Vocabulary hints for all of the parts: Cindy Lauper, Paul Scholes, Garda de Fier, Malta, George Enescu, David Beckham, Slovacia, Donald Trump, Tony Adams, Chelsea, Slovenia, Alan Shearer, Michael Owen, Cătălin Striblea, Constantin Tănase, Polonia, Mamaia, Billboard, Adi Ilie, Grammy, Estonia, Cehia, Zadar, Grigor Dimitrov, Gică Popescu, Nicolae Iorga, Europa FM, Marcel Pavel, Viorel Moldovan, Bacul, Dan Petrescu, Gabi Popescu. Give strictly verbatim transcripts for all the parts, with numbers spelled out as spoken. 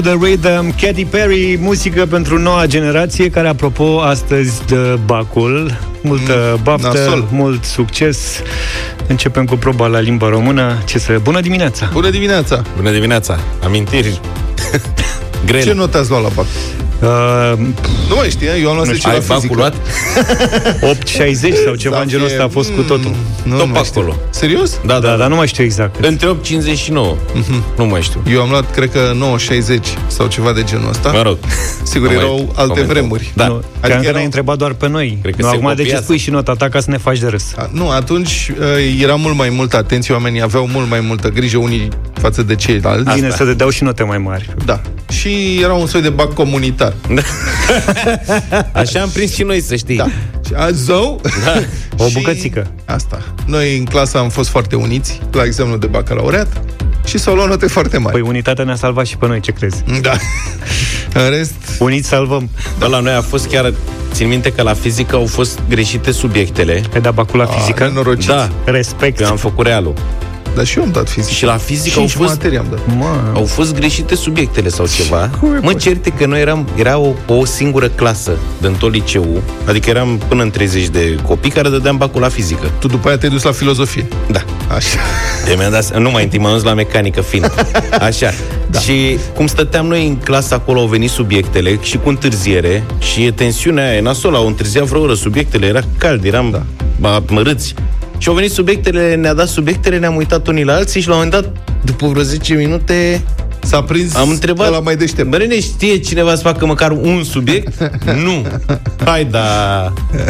to the Rhythm, Katy Perry, muzică pentru noua generație, care, apropo, astăzi de Bacul. Multă baftă, mult succes. Începem cu proba la limba română. Ce să... Bună dimineața! Bună dimineața! Bună dimineața! Amintiri grele. Ce notă ați luat la Bacul? Uh, nu mai știu, eu am luat zece la fizică. opt șaizeci sau ceva în genul ăsta a fost cu totul. Nu, Top nu acolo. Serios? Da, da, da, dar nu mai știu exact. Între opt cincizeci și nouă. Uh-huh. Nu mai știu. Eu am luat, cred că nouă șaizeci sau ceva de genul ăsta. Mă rog. Sigur, nu erau alte comentul. Vremuri. Da. Nu, adică erau... ne-ai întrebat doar pe noi. Cred că nu, acum de ce spui și nota ta ca să ne faci de râs? A, nu, atunci era mult mai multă atenție, oamenii aveau mult mai multă grijă unii față de ceilalți. Bine, să te dau și note mai mari. Da. Și era un soi de bac comunitar. Așa am prins și noi, să știi, da. Zău, da. O bucățică. Asta. Noi în clasă am fost foarte uniți la examenul de bacalaureat și s-au luat note foarte mari. Păi unitatea ne-a salvat și pe noi, ce crezi? Da. În rest... Uniți salvăm. Da, la noi a fost chiar... Țin minte că la fizică au fost greșite subiectele. Pe da, bacul la fizică? Nenorocit. Da. Respect. Că am făcut realul. Dar și eu am dat fizică. Și la fizică au fost, materii am dat. Mă. Au fost greșite subiectele sau ceva. Mă certe că noi eram era o, o singură clasă din tot liceul. Adică eram până în treizeci de copii care dădeam bacul la fizică. Tu după aia te-ai dus la filozofie. Da. Așa. De mi-am dat, nu mai întâi m-am dus la mecanică fină. Așa. Da. Și cum stăteam noi în clasă, acolo au venit subiectele și cu întârziere. Și tensiunea aia e nasola. Au întârziat vreo oră subiectele. Era cald, eram da. mărâți. Și au venit subiectele, ne-a dat subiectele, ne-am uitat unii la alții și la un moment dat, după vreo zece minute, s-a prins ăla mai deștept. Bă, ne știe cineva să facă măcar un subiect? Nu. Hai, da.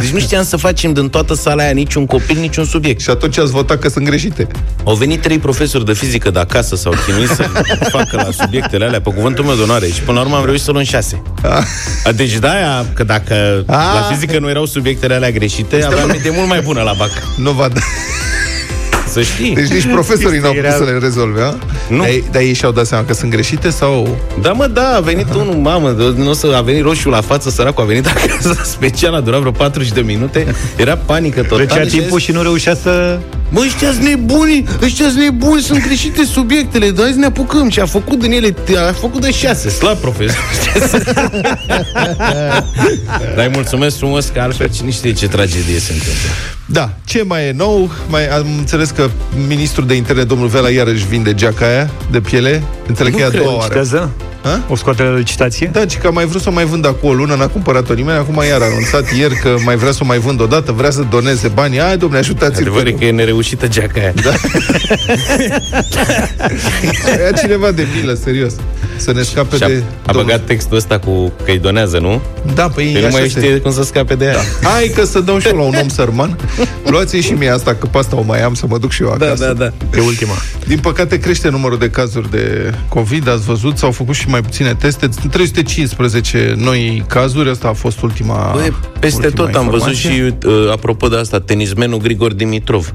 Deci nu știam să facem din toată sala aia niciun copil, niciun subiect. Și atunci ați votat că sunt greșite. Au venit trei profesori de fizică de acasă, s-au chinuit să facă la subiectele alea, pe cuvântul meu de onoare. Și până la urmă am reușit să luăm șase. Deci de-aia, că dacă A. la fizică nu erau subiectele alea greșite, este aveam de mult mai bună la bac. Nu vă da. Să știi. Deci nici profesorii n-au putut să le rezolve, a? Nu. Dar, dar ei și-au dat seama că sunt greșite sau... Da, mă, da, a venit unul, mamă, n-o să, a venit roșu la față, săracul, a venit acasă special, a durat vreo patruzeci de minute, era panică totală. Trecea timpul și nu reușea să... Mă, ăștia-s nebuni, ăștia-s nebuni, sunt greșite subiectele, dar hai să ne apucăm. Și a făcut din ele, a făcut de șase. Slab, profesor. Dar îi mulțumesc frumos că altfel cine știe ce tragedie se întâmplă. Da, ce mai e nou? Mai, am înțeles că ministrul de interne, domnul Vela, iarăși vinde geaca aia de piele. Înțeleg că e a doua oară. Ha? O scoate la licitație? Da, ci că a mai vrut să o mai vând acum o lună, n-a cumpărat-o nimeni, acum iar a anunțat ieri că mai vrea să o mai vând odată, vrea să doneze bani. Hai, dom'le, ajutați-l. Adevărul că e nereușită geaca aia. Da. Aia cineva de milă, serios. Să ne scape de... A domnul. Băgat textul ăsta cu că îi donează, nu? Da, păi... Că nu mai știe se... cum să scape de ea. Da. Hai că să dau și eu la un om sărman. Luați-i și mie asta, că pe asta o mai am, să mă duc și eu acasă. Da, da, da. E ultima. Din păcate crește numărul de cazuri de COVID, ați văzut, s-au făcut și mai puține teste, trei sute cincisprezece noi cazuri, asta a fost ultima. Bă, peste ultima tot am informație. Văzut și, apropo de asta, tenismenul Grigor Dimitrov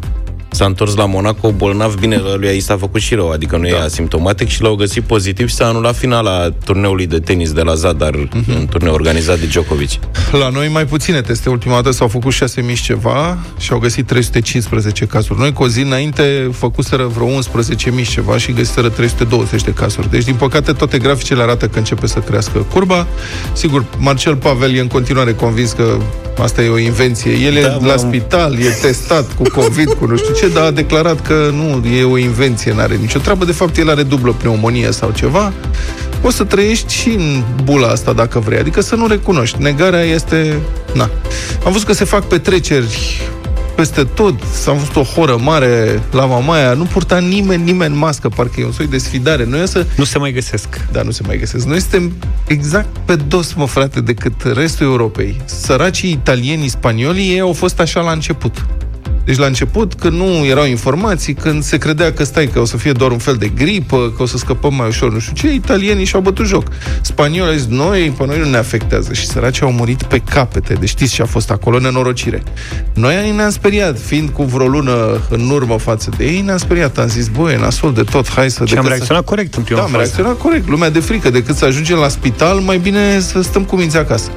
s-a întors la Monaco bolnav, bine, lui i s-a făcut și rău, adică nu da. e asimptomatic și l-au găsit pozitiv și s-a anulat finala turneului de tenis de la Zadar, mm-hmm. un turneu organizat de Djokovic. La noi mai puține teste, ultima dată s-au făcut șase mii și ceva și au găsit trei sute cincisprezece cazuri. Noi, cu o zi înainte, făcuseră vreo unsprezece mii și ceva și găsiseră trei sute douăzeci de cazuri. Deci, din păcate, toate graficele arată că începe să crească curba. Sigur, Marcel Pavel e în continuare convins că asta e o invenție. El da, e la spital, e testat cu COVID, cu nu știu ce, dar a declarat că nu, e o invenție, n-are nicio treabă. De fapt, el are dublă pneumonie sau ceva. Poți să trăiești și în bula asta, dacă vrei. Adică să nu recunoști. Negarea este... Na. Am văzut că se fac petreceri peste tot. Am văzut o horă mare la Mamaia. Nu purta nimeni, nimeni mască. Parcă e un soi de sfidare. Noi să... Nu se mai găsesc. Da, nu se mai găsesc. Noi suntem exact pe dos, mă, frate, decât restul Europei. Săracii italieni, spaniolii, ei au fost așa la început. Deci la început, când nu erau informații, când se credea că stai, că o să fie doar un fel de gripă, că o să scăpăm mai ușor, nu știu ce, italienii și-au bătut joc. Spaniolii au zis, noi, pe noi nu ne afectează. Și săracii au murit pe capete. Deci știți ce a fost acolo, nenorocire. Noi ne-am speriat, fiind cu vreo lună în urmă față de ei, ne-am speriat. Am zis, băi, nasol de tot, hai să... Și am reacționat să... corect în prima Da, am reacționat corect. Lumea de frică, decât să ajungem la spital, mai bine să stăm cu minți acasă.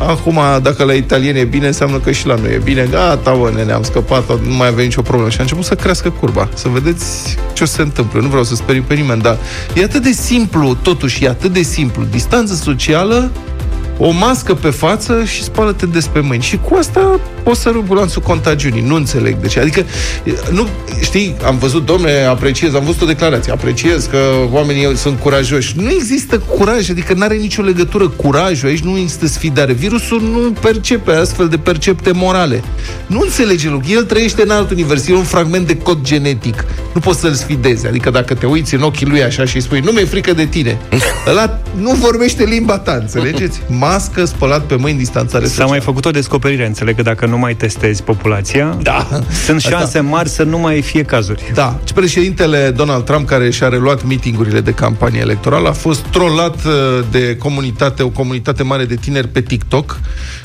Acum, dacă la italieni e bine, înseamnă că și la noi e bine. Gata, bă, nene, am scăpat, nu mai avem nicio problemă. Și a început să crească curba. Să vedeți ce o se întâmplă. Nu vreau să sperim pe nimeni, dar e atât de simplu, totuși, e atât de simplu. Distanță socială, o mască pe față și spală-te des pe mâini. Și cu asta poți să rup lanțul contagiunii. Nu înțeleg de ce. Adică, nu, știi, am văzut, domne, apreciez, am văzut o declarație, apreciez că oamenii sunt curajoși. Nu există curaj, adică n-are nicio legătură curajul, aici nu există sfidare. Virusul nu percepe astfel de percepte morale. Nu înțelege lucrul. El trăiește în alt univers, e un fragment de cod genetic. Nu poți să-l sfidezi. Adică dacă te uiți în ochii lui așa și îi spui, nu mi-e frică de tine, ăla nu vorbește limba ta, înțelegeți? Mască, spălat pe mâini, distanțare socială. S-a mai făcut o descoperire, înțeleg că dacă nu mai testezi populația, da, sunt șanse da. mari să nu mai fie cazuri. Da. Președintele Donald Trump, care și-a reluat mitingurile de campanie electorală, a fost trolat de comunitate, o comunitate mare de tineri pe TikTok,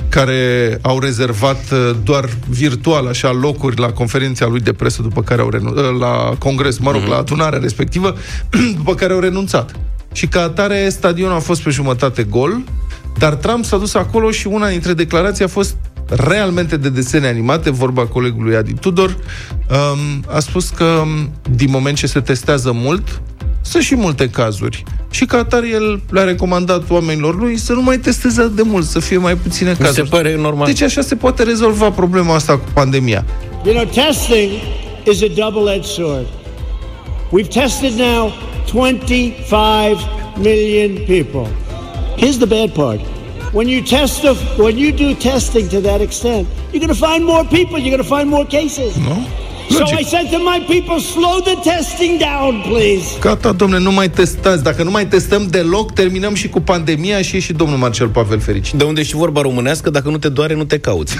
care au rezervat doar virtual așa locuri la conferința lui de presă, după care au renunțat, la congres, mă rog, mm-hmm. la adunarea respectivă, după care au renunțat. Și ca atare, stadionul a fost pe jumătate gol. Dar Trump s-a dus acolo și una dintre declarații a fost realmente de desene animate, vorba colegului Adi Tudor, um, a spus că din moment ce se testează mult, sunt și multe cazuri. Și ca atare el le-a recomandat oamenilor lui să nu mai testeze de mult, să fie mai puține Mi cazuri. Se pare normal. Deci așa se poate rezolva problema asta cu pandemia. You know, testing is a double-edged sword. We've tested now twenty-five million people. Here's the bad part. When you test, the, when you do testing to that extent, you're going to find more people. You're going to find more cases. No. So I said to my people, slow the testing down, please. Gata, domne, nu mai testați. Dacă nu mai testăm deloc, terminăm și cu pandemia și și domnul Marcel Pavel fericit. De unde e și vorba românească, dacă nu te doare, nu te cauți.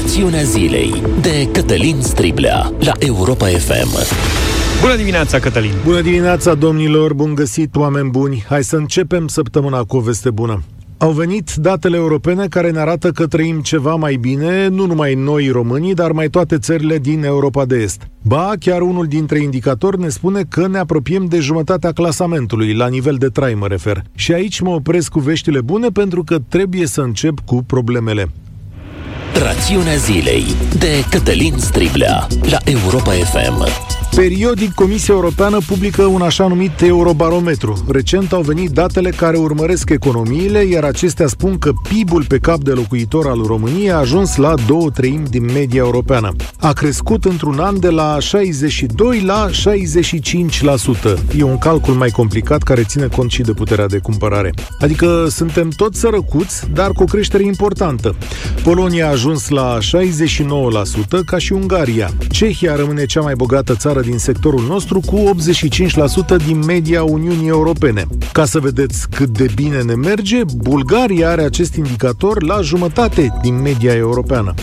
Rațiunea zilei de Cătălin Striblea la Europa F M. Bună dimineața, Cătălin! Bună dimineața, domnilor! Bun găsit, oameni buni! Hai să începem săptămâna cu o veste bună. Au venit datele europene care ne arată că trăim ceva mai bine, nu numai noi românii, dar mai toate țările din Europa de Est. Ba, chiar unul dintre indicatori ne spune că ne apropiem de jumătatea clasamentului, la nivel de trai mă refer. Și aici mă opresc cu veștile bune pentru că trebuie să încep cu problemele. Rațiunea zilei de Cătălin Striblea la Europa F M. Periodic, Comisia Europeană publică un așa numit eurobarometru. Recent au venit datele care urmăresc economiile, iar acestea spun că P I B-ul pe cap de locuitor al României a ajuns la două treimi din media europeană. A crescut într-un an de la șaizeci și doi la șaizeci și cinci la sută. E un calcul mai complicat care ține cont și de puterea de cumpărare. Adică suntem toți sărăcuți, dar cu o creștere importantă. Polonia a ajuns la șaizeci și nouă la sută, ca și Ungaria. Cehia rămâne cea mai bogată țară din sectorul nostru cu optzeci și cinci la sută din media Uniunii Europene. Ca să vedeți cât de bine ne merge, Bulgaria are acest indicator la jumătate din media europeană.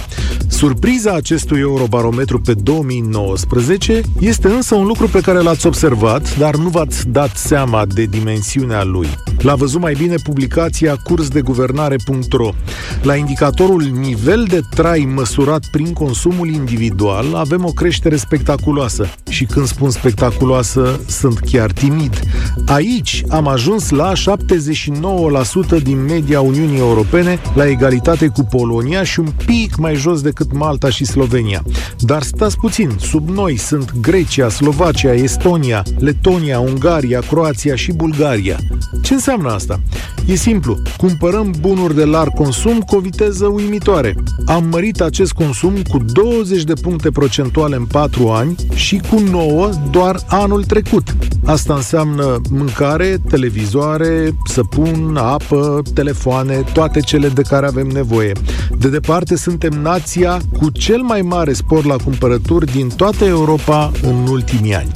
Surpriza acestui eurobarometru pe două mii nouăsprezece este însă un lucru pe care l-ați observat, dar nu v-ați dat seama de dimensiunea lui. L-a văzut mai bine publicația curs de guvernare punct ro. La indicatorul nivel de trai măsurat prin consumul individual avem o creștere spectaculoasă. Și când spun spectaculoasă, sunt chiar timid. Aici am ajuns la șaptezeci și nouă la sută din media Uniunii Europene, la egalitate cu Polonia și un pic mai jos decât Malta și Slovenia. Dar stați puțin, sub noi sunt Grecia, Slovacia, Estonia, Letonia, Ungaria, Croația și Bulgaria. Ce înseamnă asta? E simplu, cumpărăm bunuri de larg consum cu o viteză uimitoare. Am mărit acest consum cu douăzeci de puncte procentuale în patru ani și cu nouă doar anul trecut. Asta înseamnă mâncare, televizoare, săpun, apă, telefoane, toate cele de care avem nevoie. De departe suntem nația cu cel mai mare spor la cumpărături din toată Europa în ultimii ani.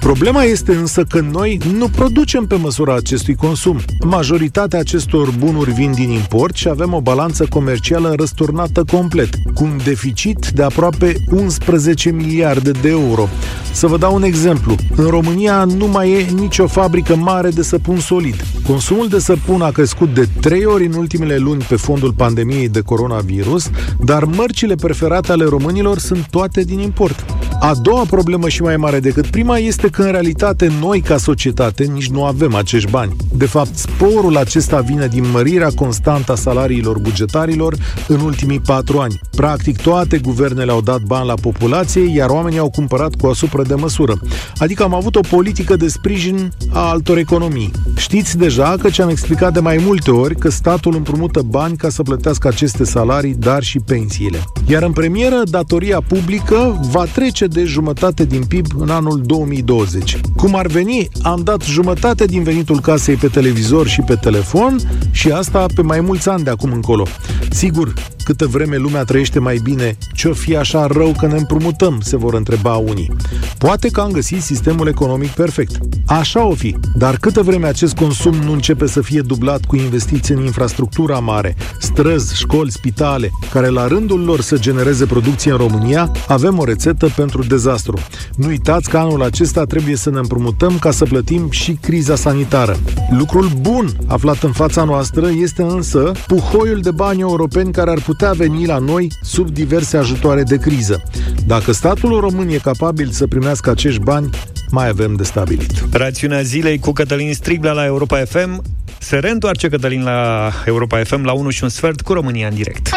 Problema este însă că noi nu producem pe măsura acestui consum. Majoritatea acestor bunuri vin din import și avem o balanță comercială răsturnată complet, cu un deficit de aproape unsprezece miliarde de euro. Să vă dau un exemplu. În România nu mai e nicio fabrică mare de săpun solid. Consumul de săpun a crescut de trei ori în ultimele luni pe fondul pandemiei de coronavirus, dar mărcile preferate ale românilor sunt toate din import. A doua problemă și mai mare decât prima este că în realitate noi ca societate nici nu avem acești bani. De fapt, sporul acesta vine din mărirea constantă a salariilor bugetarilor în ultimii patru ani. Practic toate guvernele au dat bani la populație, iar oamenii au cumpărat cu asupra de măsură. Adică am avut o politică de sprijin a altor economii. Știți deja că ce-am explicat de mai multe ori, că statul împrumută bani ca să plătească aceste salarii, dar și pensiile. Iar în premieră, datoria publică va trece de jumătate din P I B în anul două mii douăzeci. Cum ar veni, am dat jumătate din venitul casei pe televizor și pe telefon și asta pe mai mulți ani de acum încolo. Sigur, câtă vreme lumea trăiește mai bine, ce-o fi așa rău că ne împrumutăm, se vor întreba unii. Poate că am găsit sistemul economic perfect. Așa o fi, dar câtă vreme acest consum nu începe să fie dublat cu investiții în infrastructura mare, străzi, școli, spitale, care la rândul lor să genereze producție în România, avem o rețetă pentru dezastru. Nu uitați că anul acesta trebuie să ne împrumutăm ca să plătim și criza sanitară. Lucrul bun aflat în fața noastră este însă puhoiul de bani europeni care ar putea putea veni la noi sub diverse ajutoare de criză. Dacă statul român e capabil să primească acești bani, mai avem de stabilit. Rațiunea zilei cu Cătălin Striblea la Europa F M. Se reîntoarce Cătălin la Europa F M la unu și un sfert cu România în direct.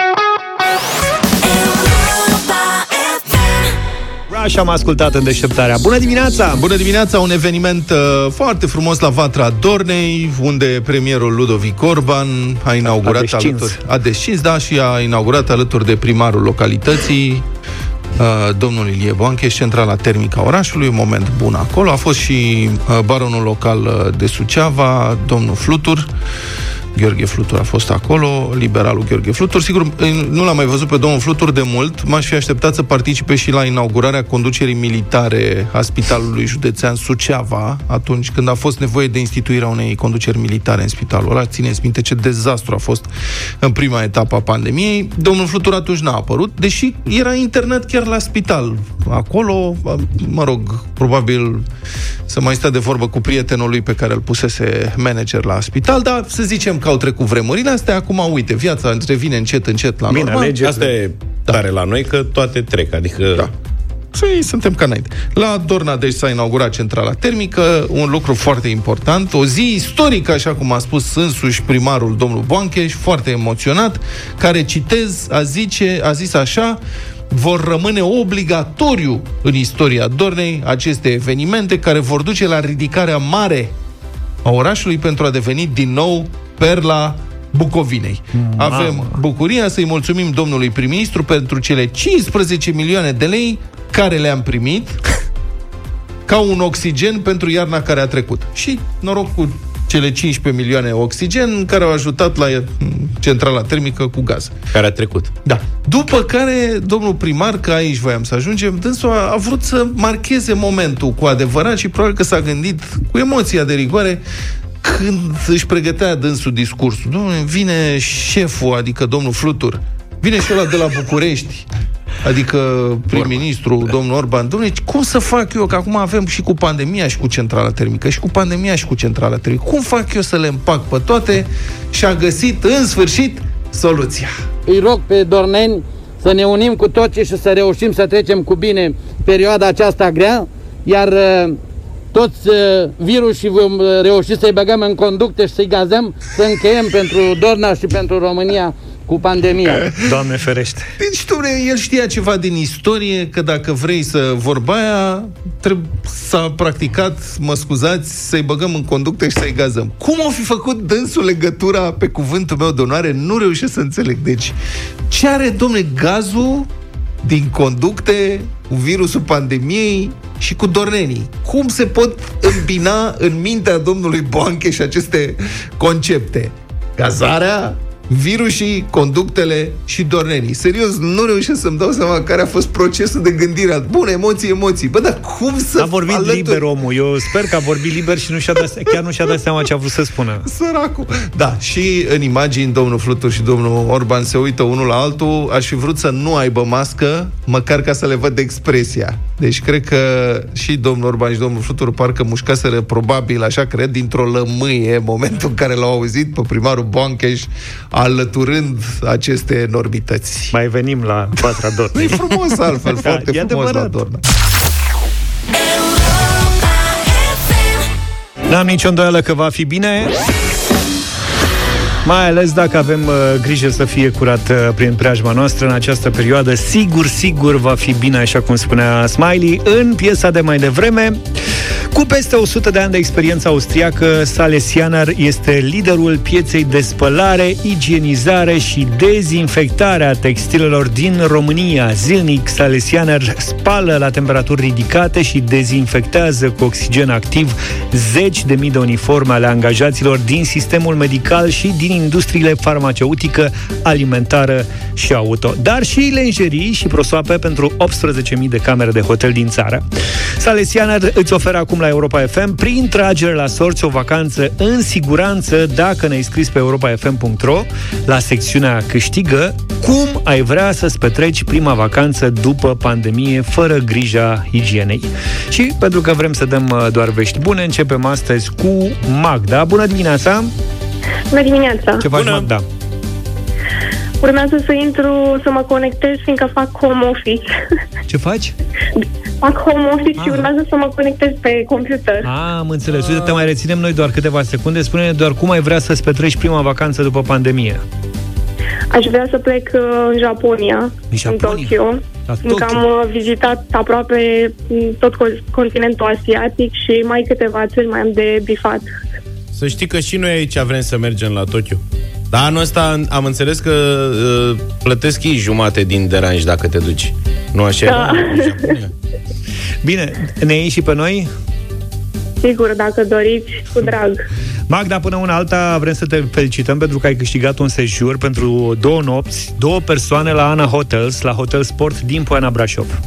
Așa am ascultat în deșteptarea. Bună dimineața! Bună dimineața! Un eveniment uh, foarte frumos la Vatra Dornei, unde premierul Ludovic Orban a inaugurat a alături... A descins, da, și a inaugurat alături de primarul localității, uh, domnul Ilie Boancheș, centrala termică a orașului, un moment bun acolo. A fost și uh, baronul local de Suceava, domnul Flutur. Gheorghe Flutur a fost acolo, liberalul Gheorghe Flutur. Sigur, nu l-am mai văzut pe domnul Flutur de mult. M-aș fi așteptat să participe și la inaugurarea conducerii militare a Spitalului Județean Suceava, atunci când a fost nevoie de instituirea unei conduceri militare în spitalul ăla. Țineți minte ce dezastru a fost în prima etapă a pandemiei. Domnul Flutur atunci n-a apărut, deși era internat chiar la spital. Acolo, mă rog, probabil să mai stea de vorbă cu prietenul lui pe care îl pusese manager la spital, dar să zicem că au trecut vremurile astea, acum uite, viața revine încet, încet la normal. Bine, asta e tare, da, la noi, că toate trec, adică... Da. Păi, suntem ca înainte. La Dorna, deci, s-a inaugurat centrala termică, un lucru foarte important, o zi istorică, așa cum a spus însuși primarul domnul Boancheș, foarte emoționat, care, citez, a, zice, a zis așa: vor rămâne obligatoriu în istoria Dornei aceste evenimente care vor duce la ridicarea mare a orașului pentru a deveni din nou perla Bucovinei. Mamă. Avem bucuria să-i mulțumim domnului prim-ministru pentru cele cincisprezece milioane de lei care le-am primit ca un oxigen pentru iarna care a trecut. Și noroc cu cele cincisprezece milioane oxigen care au ajutat la centrala termică cu gaz. Care a trecut. Da. După care, domnul primar, că aici voiam să ajungem, dânsul a, a vrut să marcheze momentul cu adevărat și probabil că s-a gândit cu emoția de rigoare când își pregătea dânsul discursul. Dom'le, vine șeful, adică domnul Flutur, vine și ăla de la București, adică prim-ministru, Orban, domnul Orban. Dom'le, cum să fac eu, că acum avem și cu pandemia și cu centrala termică, și cu pandemia și cu centrala termică, cum fac eu să le împac pe toate? Și a găsit în sfârșit soluția. Îi rog pe dorneni să ne unim cu toții și să reușim să trecem cu bine perioada aceasta grea, iar toți uh, virusii vom uh, reuși să-i băgăm în conducte și să-i gazăm, să încheiem pentru Dorna și pentru România cu pandemia. Doamne ferește! Deci, dom'le, el știa ceva din istorie, că dacă vrei să vorba aia, trebuie să practicat, mă scuzați, să-i băgăm în conducte și să-i gazăm. Cum o fi făcut dânsul legătura pe cuvântul meu de onoare? Nu reușesc să înțeleg. Deci, ce are, dom'le, gazul din conducte cu virusul pandemiei și cu dornenii? Cum se pot îmbina în mintea domnului Boancheș și aceste concepte? Gazarea, virusii, conductele și dornenii. Serios, nu reușesc să-mi dau seama care a fost procesul de gândire. Bun, emoții, emoții. Bă, dar cum să... A vorbit alături... liber omul. Eu sper că a vorbit liber și nu și-a dat se... chiar nu și-a dat seama ce a vrut să spună. Săracul. Da, și în imagini, domnul Flutur și domnul Orban se uită unul la altul. Aș fi vrut să nu aibă mască, măcar ca să le văd expresia. Deci cred că și domnul Orban și domnul Flutur parcă mușcaseră, probabil, așa cred, dintr-o lămâie, momentul în care l-au auzit pe primarul Boancheș alăturând aceste enormități. Mai venim la patra Dornei. E frumos altfel, da, foarte frumos adevărat. La Dorna. N-am nicio îndoială că va fi bine, mai ales dacă avem uh, grijă să fie curat uh, prin preajma noastră în această perioadă. Sigur, sigur va fi bine, așa cum spunea Smiley în piesa de mai devreme. Cu peste o sută de ani de experiență austriacă, Salesianar este liderul pieței de spălare, igienizare și dezinfectare a textilelor din România. Zilnic, Salesianar spală la temperaturi ridicate și dezinfectează cu oxigen activ zeci de mii de uniforme ale angajaților din sistemul medical și din industriile farmaceutică, alimentară și auto, dar și lenjerii și prosoape pentru optsprezece mii de camere de hotel din țară. Salesianar îți oferă acum la Europa F M, prin tragere la sorți, o vacanță în siguranță dacă ne-ai scris pe europa f m punct r o la secțiunea Câștigă cum ai vrea să-ți petreci prima vacanță după pandemie fără grija igienei. Și pentru că vrem să dăm doar vești bune, începem astăzi cu Magda. Bună dimineața! Bună dimineața! Ce faci, Bună. Magda? Urmează să intru, să mă conectez, fiindcă fac home office. Ce faci? Fac home office ah. și urmează să mă conectez pe computer. Ah, am înțeles. Uite, te mai reținem noi doar câteva secunde. Spune-ne doar cum ai vrea să-ți petreci prima vacanță după pandemie. Aș vrea să plec în Japonia, în, Japonia? în Tokyo. Încă am vizitat aproape tot continentul asiatic și mai câteva țări mai am de bifat. Să știi că și noi aici vrem să mergem la Tokyo. Dar anul ăsta am înțeles că uh, plătesc ei jumate din deranj dacă te duci. Nu așa? Da. Bine, ne iei și pe noi? Sigur, dacă doriți, cu drag. Magda, până una alta, vrem să te felicităm pentru că ai câștigat un sejur pentru două nopți, două persoane la Ana Hotels, la Hotel Sport din Poiana Brașov.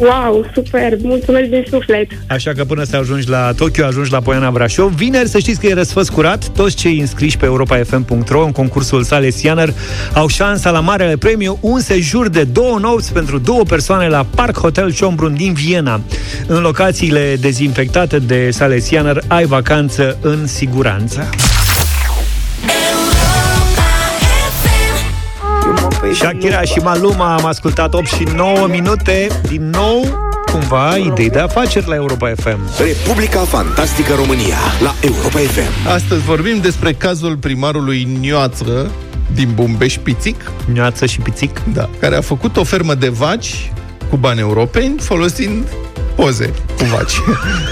Wow, super! Mulțumesc din suflet! Așa că până să ajungi la Tokyo, ajungi la Poiana Brașov. Vineri, să știți că e răsfăț curat. Toți cei înscriși pe europa f m punct r o în concursul Salesianer au șansa la marele premiu, un sejur de două nopți pentru două persoane la Park Hotel Schönbrunn din Viena. În locațiile dezinfectate de Salesianer ai vacanță în siguranță. Shakira și Maluma, am ascultat opt și nouă minute. Din nou, cumva, idei de afaceri la Europa F M. Republica Fantastică România la Europa F M. Astăzi vorbim despre cazul primarului Nioață din Bumbești, Pițic. Nioață și Pițic? Da. Care a făcut o fermă de vaci cu bani europeni folosind poze cu vaci.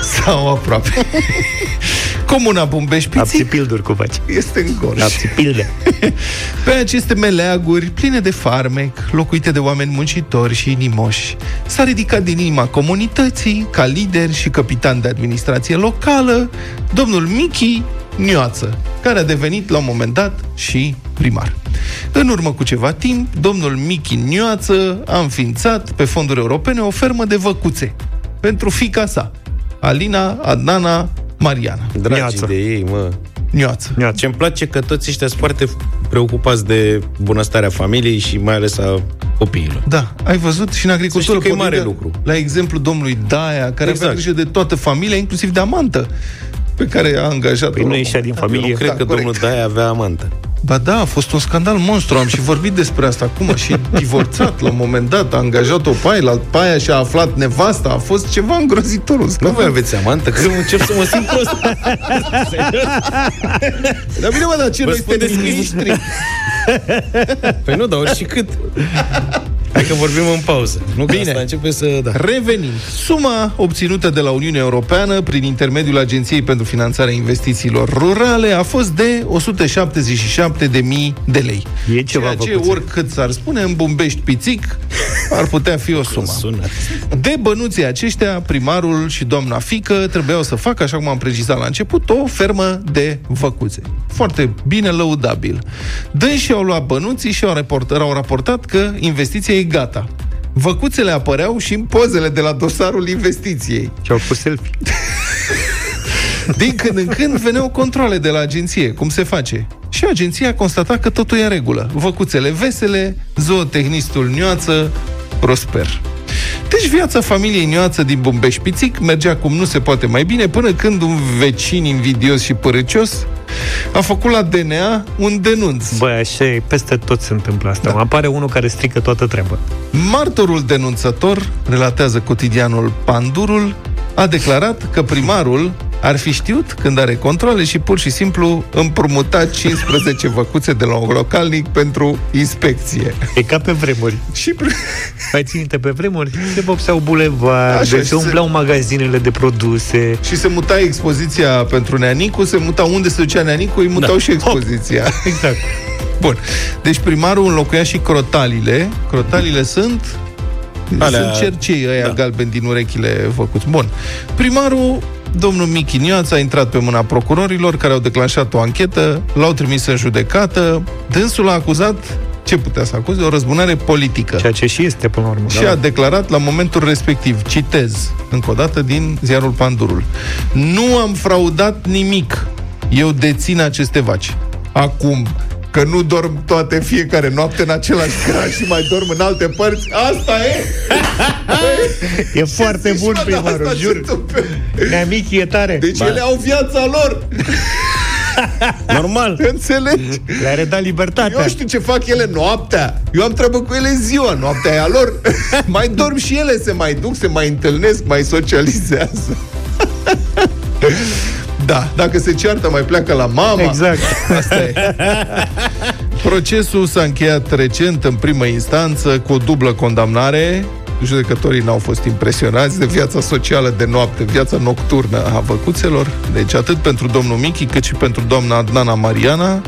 Sau aproape. Comuna Bumbești Pițic cu vaci. Este în Gorj. Pe aceste meleaguri pline de farmec, locuite de oameni muncitori și inimoși, s-a ridicat din inima comunității, ca lider și capitan de administrație locală, domnul Michi Nioață, care a devenit la un moment dat și primar. În urmă cu ceva timp, domnul Michi Nioață a înființat pe fonduri europene o fermă de văcuțe pentru fiica sa, Alina Adnana Mariana. Dragii Nioață. De ei, mă. Nioață. Nioață. Ce-mi place că toți ăștia sunt foarte preocupați de bunăstarea familiei și mai ales a copiilor. Da, ai văzut și în agricultură. Că e mare lucru. La exemplu domnului Daia, care exact. Avea grijă de toată familia, inclusiv de amantă, pe care a angajat-o. Păi nu ieșea din familie. Eu cred da, că corect. Domnul Daia avea amantă. Ba da, a fost un scandal monstru, am și vorbit despre asta acum și divorțat la un moment dat, a angajat-o pe aia, la pe aia și-a aflat nevasta, a fost ceva îngrozitor. Nu voi aveți amantă, că încep să mă simt prost. Dar bine mă, dar ce noi te descrii? Păi nu, dar oricât. Hai că vorbim în pauză. Nu, bine, asta începe să... Da. Revenim. Suma obținută de la Uniunea Europeană prin intermediul Agenției pentru Finanțarea Investițiilor Rurale a fost de o sută șaptezeci și șapte de mii de lei. E ceva ce, oricât s-ar spune, în Bumbești Pițic ar putea fi o sumă. De bănuții aceștia, primarul și doamna fică trebuiau să facă, așa cum am precizat la început, o fermă de văcuțe. Foarte bine, lăudabil. Dânșii au luat bănuții și au, report, au raportat că investiția e gata. Văcuțele apăreau și în pozele de la dosarul investiției. Și-au pus selfie. Din când în când veneau controle de la agenție, cum se face. Și agenția constata că totul e în regulă. Văcuțele vesele, zootehnistul Nioață, prosper. Deci viața familiei Nioață din Bumbești Pițic mergea cum nu se poate mai bine, până când un vecin invidios și părăcios a făcut la D N A un denunț. Băi, așa e, peste tot se întâmplă asta. Da. Apare unul care strică toată treaba. Martorul denunțător, relatează cotidianul Pandurul, a declarat că primarul ar fi știut când are controle și pur și simplu împrumuta cincisprezece văcuțe de la un localnic pentru inspecție. E ca pe vremuri. Și mai ținite pe vremuri? Se vopseau bulevarde, se umpleau se... magazinele de produse. Și se muta expoziția pentru Neanicu, se muta unde se ducea Neanicu, îi mutau da. și expoziția. Hop. Exact. Bun. Deci primarul înlocuia și crotalile. Crotalile sunt... Alea... sunt cercei ăia da. galbeni din urechile făcuți. Bun. Primarul, domnul Michi Nioț, a intrat pe mâna procurorilor care au declanșat o anchetă, l-au trimis în judecată, dânsul a acuzat, ce putea să acuze, o răzbunare politică. Ceea ce și este până la urmă. Și da. a declarat la momentul respectiv, citez, încă o dată din ziarul Pandurul: nu am fraudat nimic, eu dețin aceste vaci. Acum... că nu dorm toate fiecare noapte în același craș și mai dorm în alte părți. Asta e! E foarte bun primarul, jur. Neamichii e tare. Deci ba. ele au viața lor. Normal. Înțelegi? Le-a redat libertatea. Eu știu ce fac ele noaptea. Eu am treabă cu ele ziua, noaptea e a lor. Mai dorm și ele, se mai duc, se mai întâlnesc, mai socializează. Da, dacă se ceartă, mai pleacă la mama. Exact. Asta e. Procesul s-a încheiat recent în primă instanță cu o dublă condamnare. Judecătorii n-au fost impresionați de viața socială de noapte, viața nocturnă a văcuțelor. Deci atât pentru domnul Michi, cât și pentru doamna Adnana Mariana.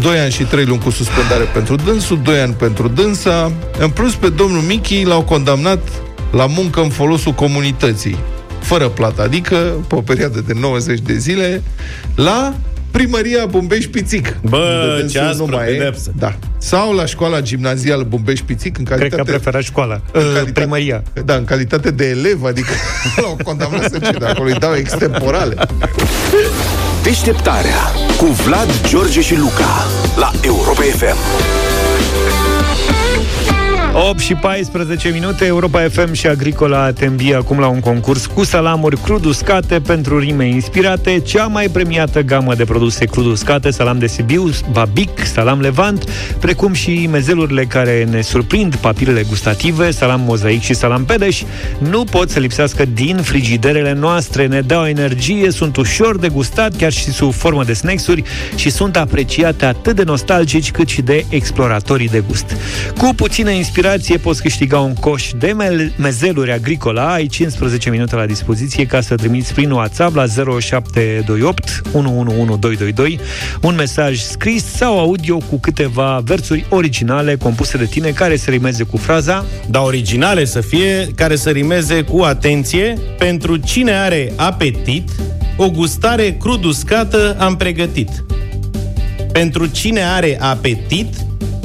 Doi ani și trei luni cu suspendare pentru dânsul, doi ani pentru dânsa. În plus, pe domnul Michi l-au condamnat la muncă în folosul comunității, fără plată, adică pe o perioadă de nouăzeci de zile, la Primăria Bumbești-Pițic. Bă, ce aspră pedepsă. Da. Sau la școala gimnazială Bumbești-Pițic, în calitate... Cred că a preferat școala. În calitate, primăria. Da, în calitate de elev, adică l-au condamnat să cede, acolo îi dau extemporale. Deșteptarea cu Vlad, George și Luca la Europa F M. opt și paisprezece minute, Europa F M și Agricola te învie acum la un concurs cu salamuri crud-uscate pentru rime inspirate, cea mai premiată gamă de produse crud-uscate, salam de Sibiu, babic, salam Levant, precum și mezelurile care ne surprind papilele gustative, salam mozaic și salam pedeș, nu pot să lipsească din frigiderele noastre, ne dau energie, sunt ușor de gustat, chiar și sub formă de snacks-uri și sunt apreciate atât de nostalgici cât și de exploratorii de gust. Cu puțină inspirație poți câștiga un coș de mezeluri Agricola. Ai cincisprezece minute la dispoziție ca să trimiți prin WhatsApp la zero șapte doi opt unu unu unu doi doi doi un mesaj scris sau audio cu câteva versuri originale compuse de tine care să rimeze cu fraza... Da, originale să fie, care să rimeze cu atenție. Pentru cine are apetit, o gustare crud-uscată am pregătit. Pentru cine are apetit,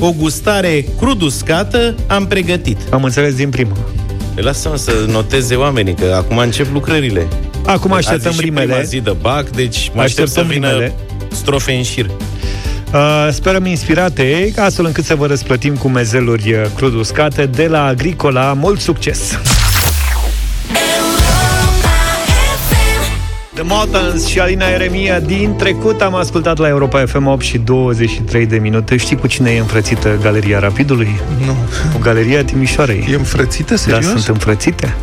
o gustare crud-uscată am pregătit. Am înțeles din prima. Lasă-mă să noteze oamenii, că acum încep lucrările. Acum așteptăm rimele. Azi zi de bac, deci mă aștept să vină rimele. Strofe în șir. Uh, sperăm inspirate, astfel încât să vă răsplătim cu mezeluri crud-uscate de la Agricola. Mult succes! The Mountains și Alina Eremia din trecut. Am ascultat la Europa F M. Opt și douăzeci și trei de minute. Știi cu cine e înfrățită Galeria Rapidului? Nu. Cu Galeria Timișoarei. E înfrățită? Serios? Da, sunt înfrățite.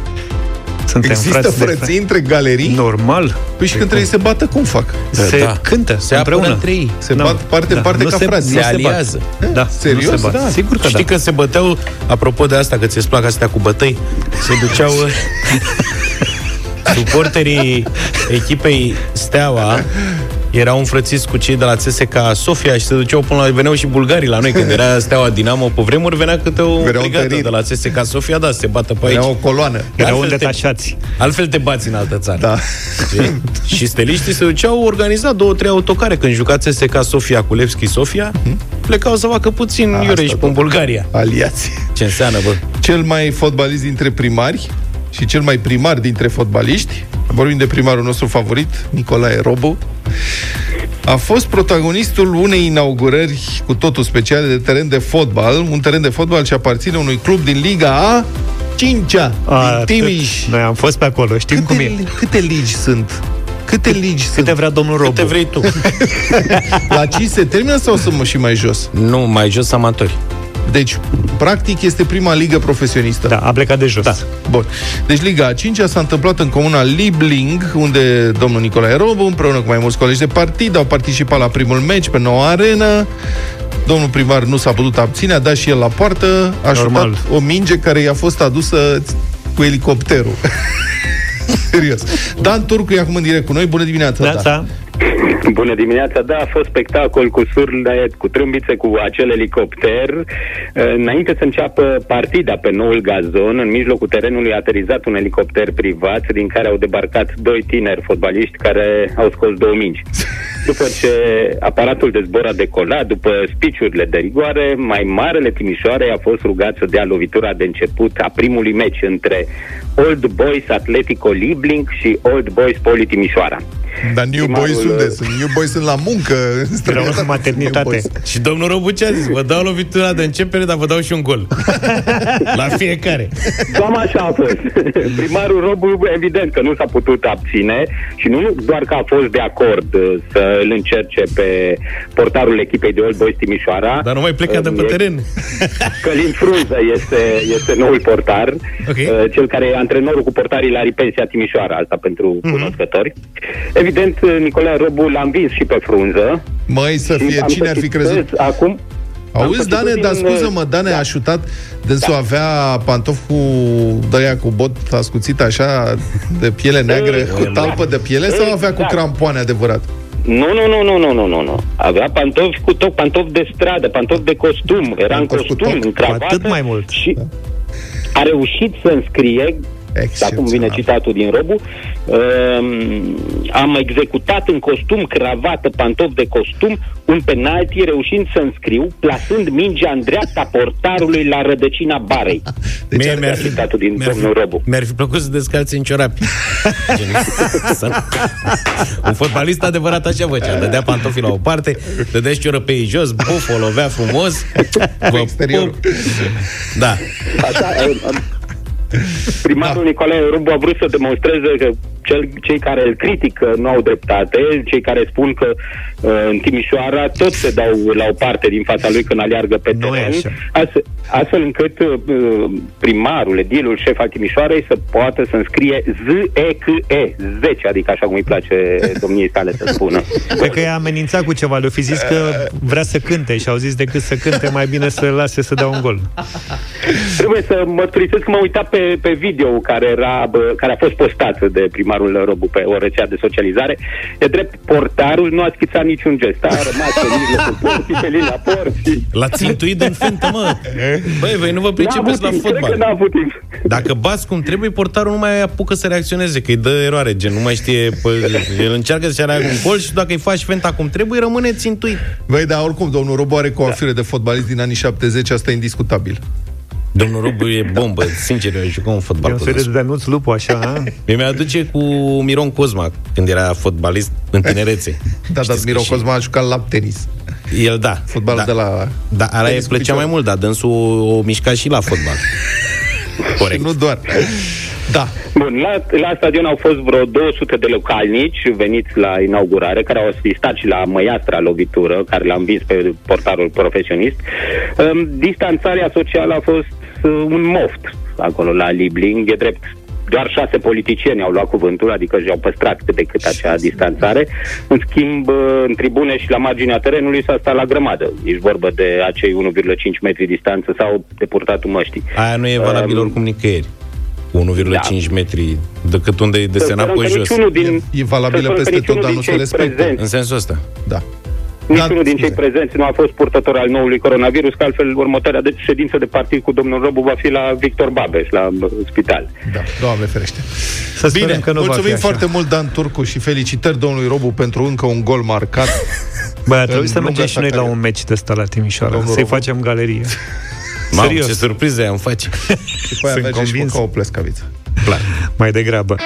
Suntem există frății de... între galerii? Normal. Păi și când trebuie să se bată, cum fac? Se da. cântă, se împreună între ei. Se no. bat parte-parte da. ca frați. Se aliază. Da. Serios? Nu se bat. Da. Sigur că Știi da. că se băteau, apropo de asta, că ți-ți plac astea cu bătăi, se duceau... Suporterii echipei Steaua erau înfrățiți cu cei de la Ț S K Sofia și se duceau până la... Veneau și bulgarii la noi, când era Steaua Dinamo pe vremuri, venea câte o brigată de la Ț S K Sofia, da, se bată pe aici. Era o coloană. Erau detașați. Altfel te bați în altă țară. Da. Și steliștii se duceau organizat două, trei autocare. Când juca Ț S K Sofia cu Levski Sofia, hmm? plecau să facă puțin A, iureși pe Bulgaria. Aliați. Ce înseamnă, bă? Cel mai fotbalist dintre primari și cel mai primar dintre fotbaliști, vorbim de primarul nostru favorit, Nicolae Robu, a fost protagonistul unei inaugurări cu totul speciale de teren de fotbal, un teren de fotbal ce aparține unui club din Liga A cincea, din Timiș. Noi am fost pe acolo, știm câte, cum e. Câte ligi sunt? Câte ligi câte sunt? Câte vrea domnul Robu. Câte vrei tu. La cinci se termină sau sunt și mai jos? Nu, mai jos amatori. Deci, practic, este prima ligă profesionistă. Da, a plecat de jos. Da. Bun. Deci, Liga a cincea s-a întâmplat în comuna Liebling, unde domnul Nicolae Robu, împreună cu mai mulți colegi de partid, au participat la primul meci pe noua arenă. Domnul primar nu s-a putut abține, a dat și el la poartă, a șutat o minge care i-a fost adusă cu elicopterul. Serios. Dan Turcu e acum în direct cu noi. Bună dimineața, Dan. Bună dimineața, da, a fost spectacol cu surle, cu trâmbițe, cu acel elicopter. Înainte să înceapă partida pe noul gazon, în mijlocul terenului a aterizat un elicopter privat, din care au debarcat doi tineri fotbaliști care au scos două mingi. După ce aparatul de zbor a decolat, după spiciurile de rigoare, mai marele Timișoarei a fost rugat să dea lovitura de început a primului meci între Old Boys Atletico Liebling și Old Boys Poli Timișoara. Dar New Primarul... Boys unde sunt? New Boys sunt la muncă. Erau în maternitate. Și domnul Robu ce a zis? Vă dau lovitura de începere, dar vă dau și un gol. La fiecare. Cam așa a fost. Primarul Robu, evident că nu s-a putut abține și nu doar că a fost de acord să îl încerce pe portarul echipei de Old Boys Timișoara. Dar nu mai pleca de pe teren. Călin Frunză este, este noul portar. Okay. Cel care e antrenorul cu portarii la Ripensia Timișoara. Asta pentru mm-hmm. cunoscători. Evident, Nicolae Robu l-a învins și pe Frunză. Măi, să fie, cine ar fi crezut? Acum, auzi, Dane, dar scuză-mă, Dane da. a șutat, dânsul da. avea pantof cu dăia cu bot ascuțit așa, de piele neagră, e, cu talpă da. de piele, e, sau avea da. cu crampoane adevărat? Nu, nu, nu, nu, nu, nu, nu. Avea pantofi cu toc, pantofi de stradă, pantofi de costum, era în costum, în cravată. Atât mai mult. Și da. a reușit să înscrie... Acum vine citatul din Robu. um, Am executat în costum, cravată, pantofi de costum, un penalti, reușind să înscriu, plasând mingea în dreapta portarului la rădăcina barei. Deci mie mi-ar fi, citatul din mi-ar fi, domnul Robu. Mi-ar fi plăcut să descalți în ciorapi. Un fotbalist adevărat așa făcea. Dădea pantofii la o parte, dădea și ciorapei jos, buf, o lovea frumos pe exteriorul. Da. Așa, um, primarul da. Nicolae Robu a vrut să demonstreze că cel, cei care îl critică nu au dreptate, cei care spun că uh, în Timișoara tot se dau la o parte din fața lui când aleargă pe teren, astfel, astfel încât uh, primarul, edilul, șef al Timișoarei să poată să înscrie Z E C E, zece, adică așa cum îi place domniei sale să spună. Cred că i-a amenințat cu ceva, le-o fi zis că vrea să cânte și au zis decât să cânte, mai bine să lase să dea un gol. Trebuie să mărturisesc că m-am uitat pe, pe video care, era, care a fost postat de primar Robu pe o rețea de socializare. E drept, portarul nu a schițat niciun gest. A rămas pe mijlocul porții, pe linia porții. L-ați intuit în fântă, mă. Băi, voi nu vă pricepeți la fotbal. Dacă bați cum trebuie, portarul nu mai apucă să reacționeze, că îi dă eroare, gen, nu mai știe, pă, el încearcă să-și aleagă un gol și dacă îi faci fenta cum trebuie, rămâne țintuit. Băi, dar oricum, domnul Robu are coafire da. de fotbalist din anii șaptezeci, asta e indiscutabil. Domnul Robu e bombă, sincer, eu jucam un fotbal. Eu serios, dar nu-ți lupu așa, a? Mi-aduce cu Miron Cosma, când era fotbalist în tinerețe. Da, dar Miron Cosma a jucat la tenis. El, da. Fotbalul da, de la... Da, ala îi plăcea mai mult, dar dânsul o mișca și la fotbal. Corect. Nu doar. Da. Bun, la, la stadion au fost vreo două sute de localnici veniți la inaugurare, care au asistat și la măiastra lovitură, care l-a învins pe portarul profesionist. Distanțarea socială a fost un moft acolo la Liebling, e drept. Doar șase politicieni au luat cuvântul, adică și-au păstrat cât de cât acea distanțare. În schimb, în tribune și la marginea terenului s-a stat la grămadă. Ești vorba de acei unu virgulă cinci metri distanță sau de purtatul măștii. Aia nu e valabil um, oricum nicăieri. unu virgulă cinci da. metri, decât unde e desenat pe jos. Din, e valabilă peste tot, dar nu se respectă. În sensul ăsta. Da. Niciunul din cei prezenți nu a fost purtător al noului coronavirus, că altfel următoarea de ședință de partid cu domnul Robu va fi la Victor Babeș, la spital. Da, Doamne ferește. Să sperăm. Bine, că nu mulțumim foarte așa. mult, Dan Turcu, și felicitări domnului Robu pentru încă un gol marcat. Băi, trebuie să mergem și noi care... la un meci de ăsta la Timișoara, domnul să-i Robu. facem galerie. Mamă, ce surpriză aia îmi face. Și pe aia merge și mânca o plescaviță. Plan. Mai degrabă.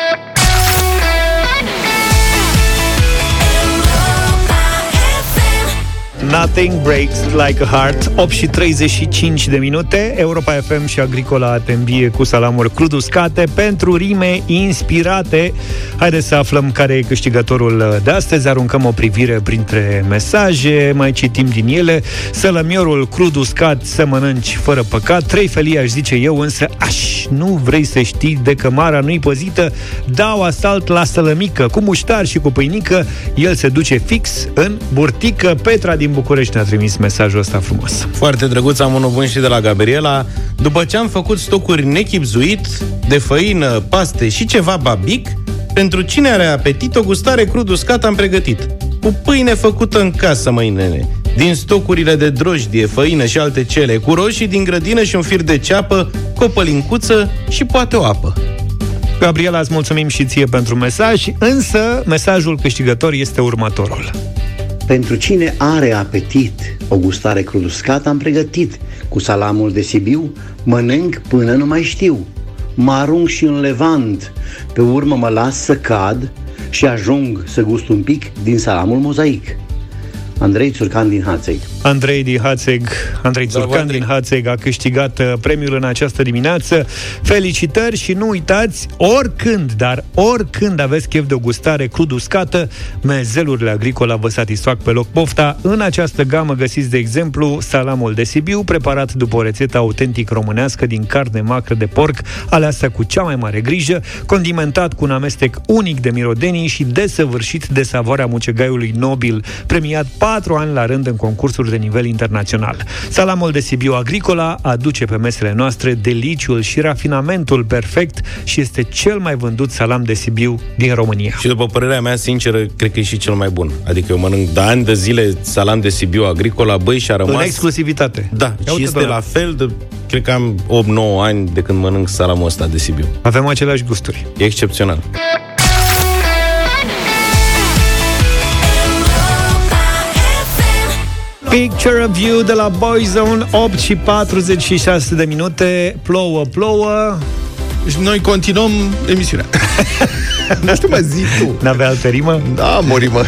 Nothing Breaks Like a Heart. Opt și treizeci și cinci de minute. Europa F M și Agricola Tembie cu salamuri cruduscate pentru rime inspirate. Haideți să aflăm care e câștigătorul de astăzi. Aruncăm o privire printre mesaje, mai citim din ele. Sălămiorul cruduscat să mănânci fără păcat. Trei felii aș zice eu, însă aș, nu vrei să știi de cămara nu-i păzită. Dau asalt la sălămică cu muștar și cu pâinică. El se duce fix în burtică. Petra din București ne-a trimis mesajul ăsta frumos. Foarte drăguț, am unul bun și de la Gabriela. După ce am făcut stocuri nechibzuit de făină, paste și ceva babic, pentru cine are apetit, o gustare crud-uscată am pregătit. Cu pâine făcută în casă, măi nene. Din stocurile de drojdie, făină și alte cele, cu roșii din grădină și un fir de ceapă, cu o pălincuță și poate o apă. Gabriela, îți mulțumim și ție pentru mesaj, însă mesajul câștigător este următorul. Pentru cine are apetit, o gustare cruduscată am pregătit. Cu salamul de Sibiu mănânc până nu mai știu. Mă arunc și în Levant, pe urmă mă las să cad și ajung să gust un pic din salamul mozaic. Andrei Țurcan din Hațeg. Andrei din Hațeg, Andrei Țurcan din Hațeg a câștigat premiul în această dimineață. Felicitări și nu uitați, oricând, dar oricând aveți chef de o gustare crud-uscată, mezelurile Agricola vă satisfac pe loc pofta. În această gamă găsiți, de exemplu, salamul de Sibiu, preparat după o rețetă autentic românească din carne macră de porc, aleasă cu cea mai mare grijă, condimentat cu un amestec unic de mirodenii și desăvârșit de savoarea mucegaiului nobil, premiat patru ani la rând în concursuri de nivel internațional. Salamul de Sibiu Agricola aduce pe mesele noastre deliciul și rafinamentul perfect și este cel mai vândut salam de Sibiu din România. Și după părerea mea sinceră, cred că e și cel mai bun. Adică eu mănânc de ani de zile salam de Sibiu Agricola, băi, și a rămas... În exclusivitate. Da, ia și este la fel de... Cred că am opt nouă ani de când mănânc salamul ăsta de Sibiu. Avem aceleași gusturi. E excepțional. Picture of You de la Boyzone. Opt și patruzeci și șase de minute. Plouă, plouă. Și noi continuăm emisiunea. Nu știu, mă, zi tu. N-avea altă rimă? Da, morimă.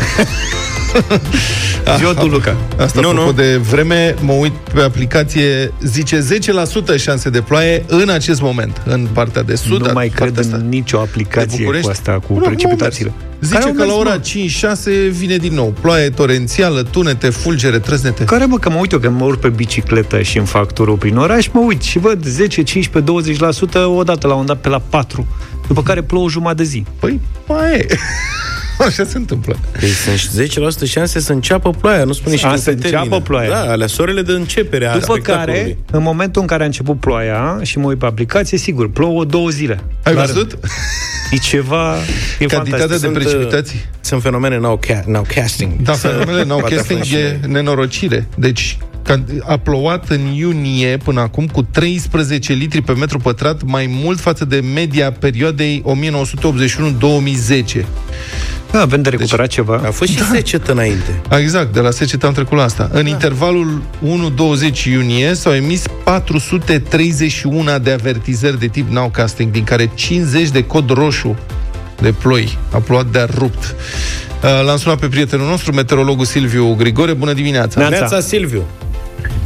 Ziotul Luca. Asta, nu, apropo nu. De vreme, mă uit pe aplicație, zice zece la sută șanse de ploaie în acest moment, în partea de sud. Nu mai cred asta. În nicio aplicație cu asta, cu nu, precipitațiile. Zice care că la ora cinci șase vine din nou ploaie torențială, tunete, fulgere, trăznete. Care, mă, că mă uit eu, că mă urc pe bicicletă și în facturul prin oraș, mă uit și văd zece, cincisprezece, douăzeci la sută odată la un dat pe la patru, după care plouă jumătate de zi. Păi, mai așa se întâmplă. Păi sunt zece la sută șanse să înceapă ploaia, nu spune și când se termină. Ploaia. Da, alea soarele de începere. După care, în momentul în care a început ploaia și mă uit pe aplicație, sigur, plouă două zile. Ai văzut? E ceva... E cantitatea de precipitații. Sunt, sunt fenomene nowcasting. Da, fenomenele nowcasting e nenorocire. Deci... a plouat în iunie până acum cu treisprezece litri pe metru pătrat, mai mult față de media perioadei o mie nouă sute optzeci și unu - două mii zece. Da, avem de recuperat deci, ceva. A fost și da. Secetă înainte. Exact, de la secetă am trecut la asta. În da. intervalul unu - douăzeci iunie s-au emis patru sute treizeci și unu de avertizări de tip nowcasting, din care cincizeci de cod roșu de ploi. A plouat de-a rupt. L-am sunat pe prietenul nostru, meteorologul Silviu Grigore. Bună dimineața! Bună dimineața, Silviu!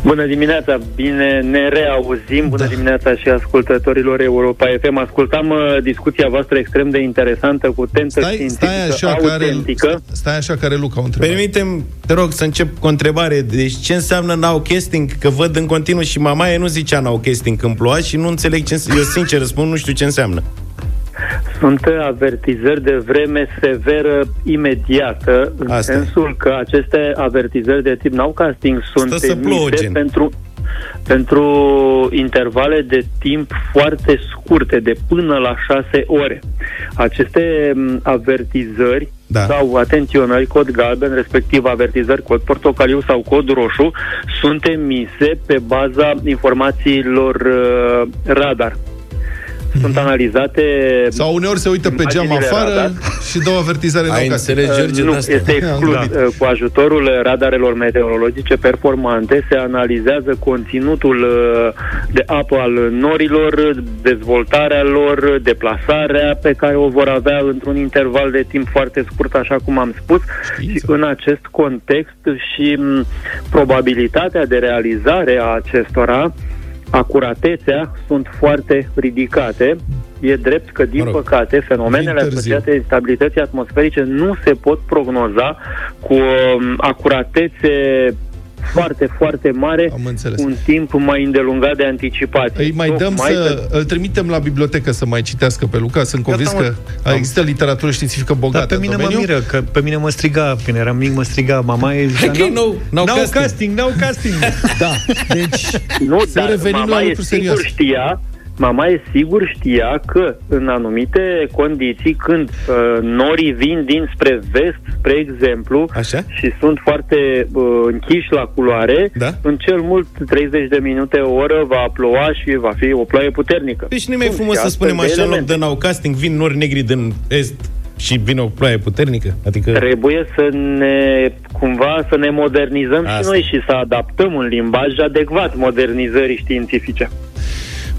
Bună dimineața, bine ne reauzim. Bună da. dimineața și ascultătorilor Europa F M. Ascultam uh, discuția voastră extrem de interesantă, cu tentă științifică, autentică. Care, stai așa care Luca o întrebare. Permite-mi, te rog, să încep cu o întrebare. Deci ce înseamnă nowcasting? Că văd în continuu și Mamaia nu zicea nowcasting când ploua și nu înțeleg ce înseamnă. Eu sincer răspund, nu știu ce înseamnă. Sunt avertizări de vreme severă imediată, în Asta. sensul că aceste avertizări de tip nowcasting sunt emise pentru, pentru intervale de timp foarte scurte, de până la șase ore. Aceste avertizări da. sau atenționări, cod galben, respectiv avertizări, cod portocaliu sau cod roșu, sunt emise pe baza informațiilor uh, radar. mm-hmm. sunt analizate... Sau uneori se uită pe geam afară radar. Și dă o avertizare. Ai înțeles, George, nu, este exclus. Da. Cu ajutorul radarelor meteorologice performante se analizează conținutul de apă al norilor, dezvoltarea lor, deplasarea pe care o vor avea într-un interval de timp foarte scurt, așa cum am spus. Știință. Și în acest context și probabilitatea de realizare a acestora, acuratețea, sunt foarte ridicate. E drept că, din mă rog, păcate, fenomenele asociate instabilității atmosferice nu se pot prognoza cu acuratețe foarte, foarte mare, un timp mai îndelungat de anticipație. Îi mai dăm mai să... Dă... Îl trimitem la bibliotecă să mai citească pe Luca. Sunt convins că am... există literatură științifică bogată. Dar pe mine mă miră, că pe mine mă striga, când eram mic, mă striga Mamaia. N-au casting, n-au casting. Da, deci... Nu, dar Mamaia sigur știa... Mamaia sigur știa că în anumite condiții, când uh, norii vin dinspre vest, spre exemplu, așa? Și sunt foarte uh, închiși la culoare, da? În cel mult treizeci de minute, o oră va ploua și va fi o ploaie puternică. Deci nu e mai frumos să spunem așa, în loc de nowcasting, vin nori negri din est și vine o ploaie puternică? Adică... Trebuie să ne, cumva, să ne modernizăm. Asta. Și noi și să adaptăm un limbaj adecvat modernizării științifice.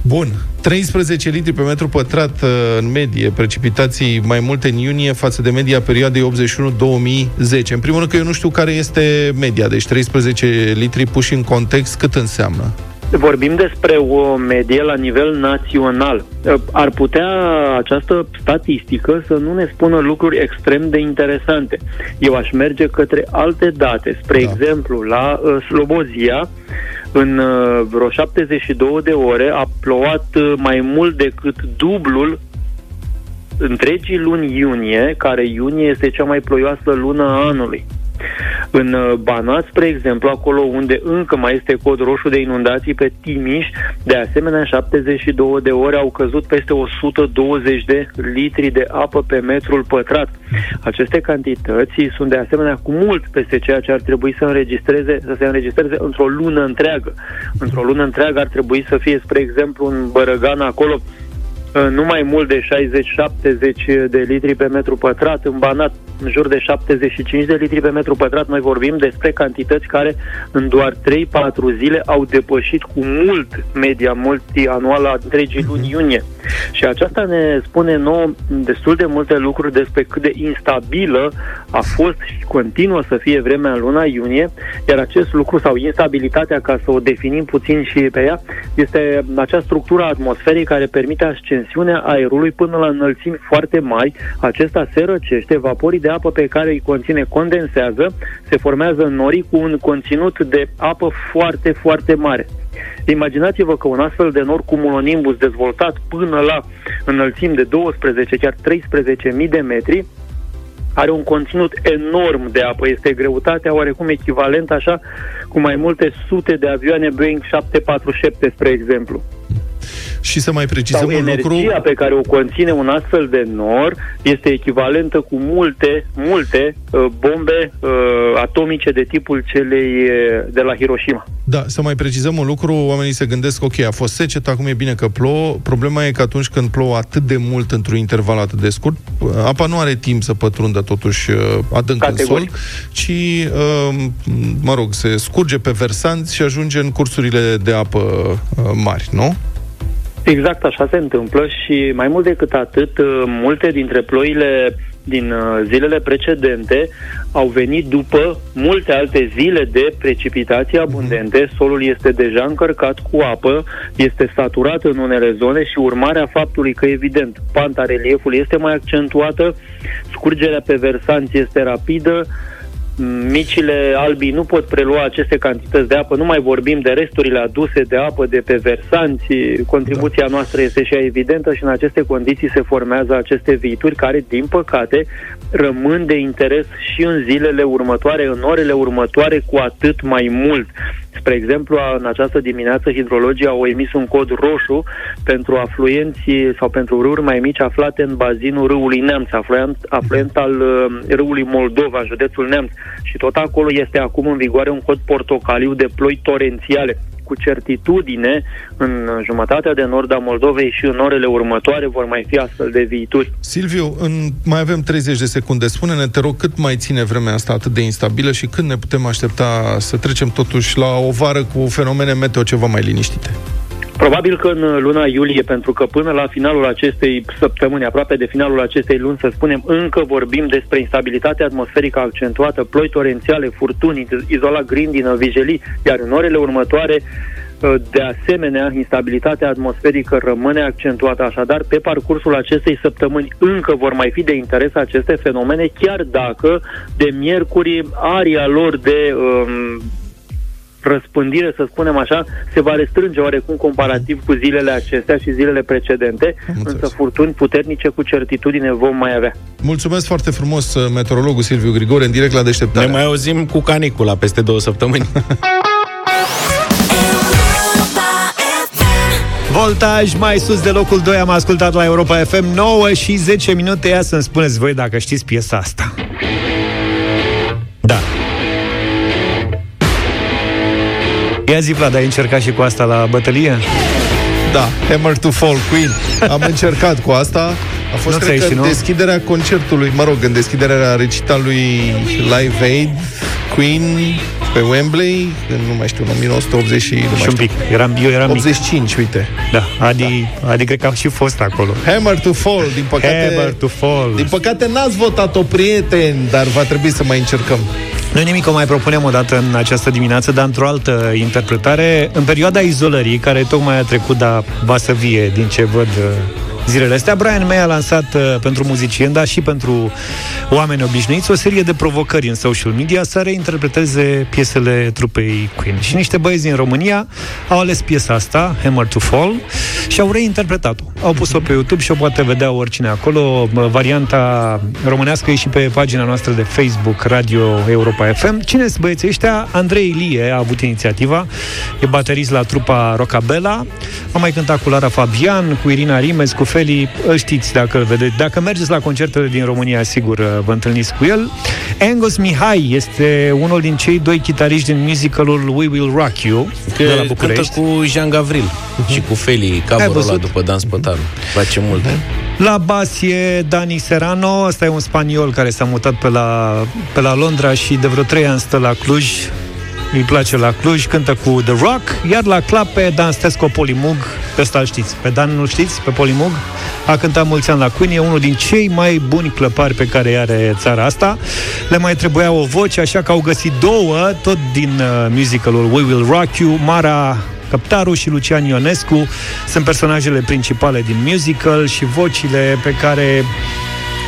Bun, treisprezece litri pe metru pătrat în medie, precipitații mai multe în iunie față de media perioadei optzeci și unu două mii zece. În primul rând că eu nu știu care este media, deci treisprezece litri puși în context, cât înseamnă? Vorbim despre o medie la nivel național. Ar putea această statistică să nu ne spună lucruri extrem de interesante. Eu aș merge către alte date. Spre da. exemplu, la Slobozia, în vreo șaptezeci și două de ore a plouat mai mult decât dublul întregii luni iunie, care iunie este cea mai ploioasă lună a anului. În Banat, spre exemplu, acolo unde încă mai este cod roșu de inundații, pe Timiș, de asemenea, șaptezeci și două de ore au căzut peste o sută douăzeci de litri de apă pe metrul pătrat. Aceste cantități sunt de asemenea cu mult peste ceea ce ar trebui să înregistreze, să se înregistreze într-o lună întreagă. Într-o lună întreagă ar trebui să fie, spre exemplu, în Bărăgan, acolo nu mai mult de șaizeci șaptezeci de litri pe metru pătrat, în Banat în jur de șaptezeci și cinci de litri pe metru pătrat. Noi vorbim despre cantități care în doar trei-patru zile au depășit cu mult media multianuală a întregii luni iunie. Și aceasta ne spune nouă destul de multe lucruri despre cât de instabilă a fost și continuă să fie vremea în luna iunie, iar acest lucru, sau instabilitatea, ca să o definim puțin și pe ea, este acea structură a atmosferei care permite ascensiunea aerului până la înălțimi foarte mari. Acesta se răcește, vaporii de apă pe care îi conține condensează, se formează norii cu un conținut de apă foarte, foarte mare. Imaginați-vă că un astfel de nor cumulonimbus dezvoltat până la înălțimi de douăsprezece, chiar treisprezece mii de metri, are un conținut enorm de apă. Este greutatea oarecum echivalent așa cu mai multe sute de avioane Boeing șapte patru șapte, spre exemplu. Și să mai precizăm un lucru, energia pe care o conține un astfel de nor este echivalentă cu multe, multe uh, bombe uh, atomice de tipul celei uh, de la Hiroshima. Da, să mai precizăm un lucru, oamenii se gândesc, ok, a fost secetă, acum e bine că plouă. Problema e că atunci când plouă atât de mult într-un interval atât de scurt, apa nu are timp să pătrundă totuși adânc categoric în sol, ci, uh, mă rog, se scurge pe versanți și ajunge în cursurile de apă mari, nu? Exact așa se întâmplă și mai mult decât atât, multe dintre ploile din zilele precedente au venit după multe alte zile de precipitații abundente. Solul este deja încărcat cu apă, este saturat în unele zone și urmarea faptului că, evident, panta reliefului este mai accentuată, scurgerea pe versanți este rapidă, micile albii nu pot prelua aceste cantități de apă, nu mai vorbim de resturile aduse de apă de pe versanți, contribuția da. noastră este și ea evidentă și în aceste condiții se formează aceste viituri care, din păcate, rămân de interes și în zilele următoare, în orele următoare, cu atât mai mult. Spre exemplu, în această dimineață hidrologii au emis un cod roșu pentru afluenții sau pentru râuri mai mici aflate în bazinul râului Neamț, afluent, afluent al râului Moldova, în județul Neamț. Și tot acolo este acum în vigoare un cod portocaliu de ploi torențiale, cu certitudine în jumătatea de nord a Moldovei și în orele următoare vor mai fi astfel de viituri. Silviu, în... mai avem treizeci de secunde. Spune-ne, te rog, cât mai ține vremea asta atât de instabilă și când ne putem aștepta să trecem totuși la o vară cu fenomene meteo ceva mai liniștite? Probabil că în luna iulie, pentru că până la finalul acestei săptămâni, aproape de finalul acestei luni, să spunem, încă vorbim despre instabilitate atmosferică accentuată, ploi torențiale, furtuni, izola grindină, vijelii, iar în orele următoare, de asemenea, instabilitatea atmosferică rămâne accentuată, așadar, pe parcursul acestei săptămâni încă vor mai fi de interes aceste fenomene, chiar dacă de miercuri aria lor de... Um, răspândire, să spunem așa, se va restrânge oarecum comparativ cu zilele acestea și zilele precedente, însă furtuni puternice cu certitudine vom mai avea. Mulțumesc foarte frumos, meteorologul Silviu Grigore, în direct la Deșteptarea. Ne mai auzim cu canicula peste două săptămâni. Voltaj mai sus de locul doi am ascultat la Europa F M, nouă și zece minute. Ia să-mi spuneți voi dacă știți piesa asta. Da. Ia zi, Vlad, ai încercat și cu asta la bătălie? Da, Hammer to Fall, Queen. Am încercat cu asta. A fost, nu cred că, în deschiderea concertului, mă rog, în deschiderea recitalului Live Aid, Queen, pe Wembley, nu mai știu, în nouăsprezece optzeci și... Și un pic, eram, eu eram optzeci și cinci, mic. Uite. Da, Adi, da. Adi, cred că am și fost acolo. Hammer to Fall, din păcate... Hammer to Fall. Din păcate n-ați votat-o, prieteni, dar va trebui să mai încercăm. Noi nimic, o mai propunem o dată în această dimineață, dar într-o altă interpretare. În perioada izolării, care tocmai a trecut, dar va să vie, din ce văd zilele astea, Brian May a lansat uh, pentru muzicieni, dar și pentru oameni obișnuiți, o serie de provocări în social media să reinterpreteze piesele trupei Queen. Și niște băieți din România au ales piesa asta, Hammer to Fall, și au reinterpretat-o. Au pus-o pe YouTube și o poate vedea oricine acolo. Varianta românească e și pe pagina noastră de Facebook, Radio Europa F M. Cine-s băieții ăștia? Andrei Ilie a avut inițiativa, e baterist la trupa Rocabella, a mai cântat cu Lara Fabian, cu Irina Rimes, cu Feli, îl știți dacă îl vedeți. Dacă mergeți la concertele din România, sigur vă întâlniți cu el. Angus Mihai este unul din cei doi chitariști din musicalul We Will Rock You, că de la București. Cântă cu Jean Gavril uh-huh. și cu Feli, cover-ul ăla după Dan Spătaru. Uh-huh. Face mult. Uh-huh. La bas e Dani Serrano, ăsta e un spaniol care s-a mutat pe la, pe la Londra și de vreo trei ani stă la Cluj. Îi place la Cluj, cântă cu The Rock, iar la clape Dan Stesco Polimug, pe ăsta îl știți, pe Dan nu știți, pe Polimug, a cântat mulți ani la Queen, e unul din cei mai buni clăpari pe care are țara asta. Le mai trebuia o voce, așa că au găsit două, tot din musicalul We Will Rock You, Mara Căptaru și Lucian Ionescu sunt personajele principale din musical și vocile pe care...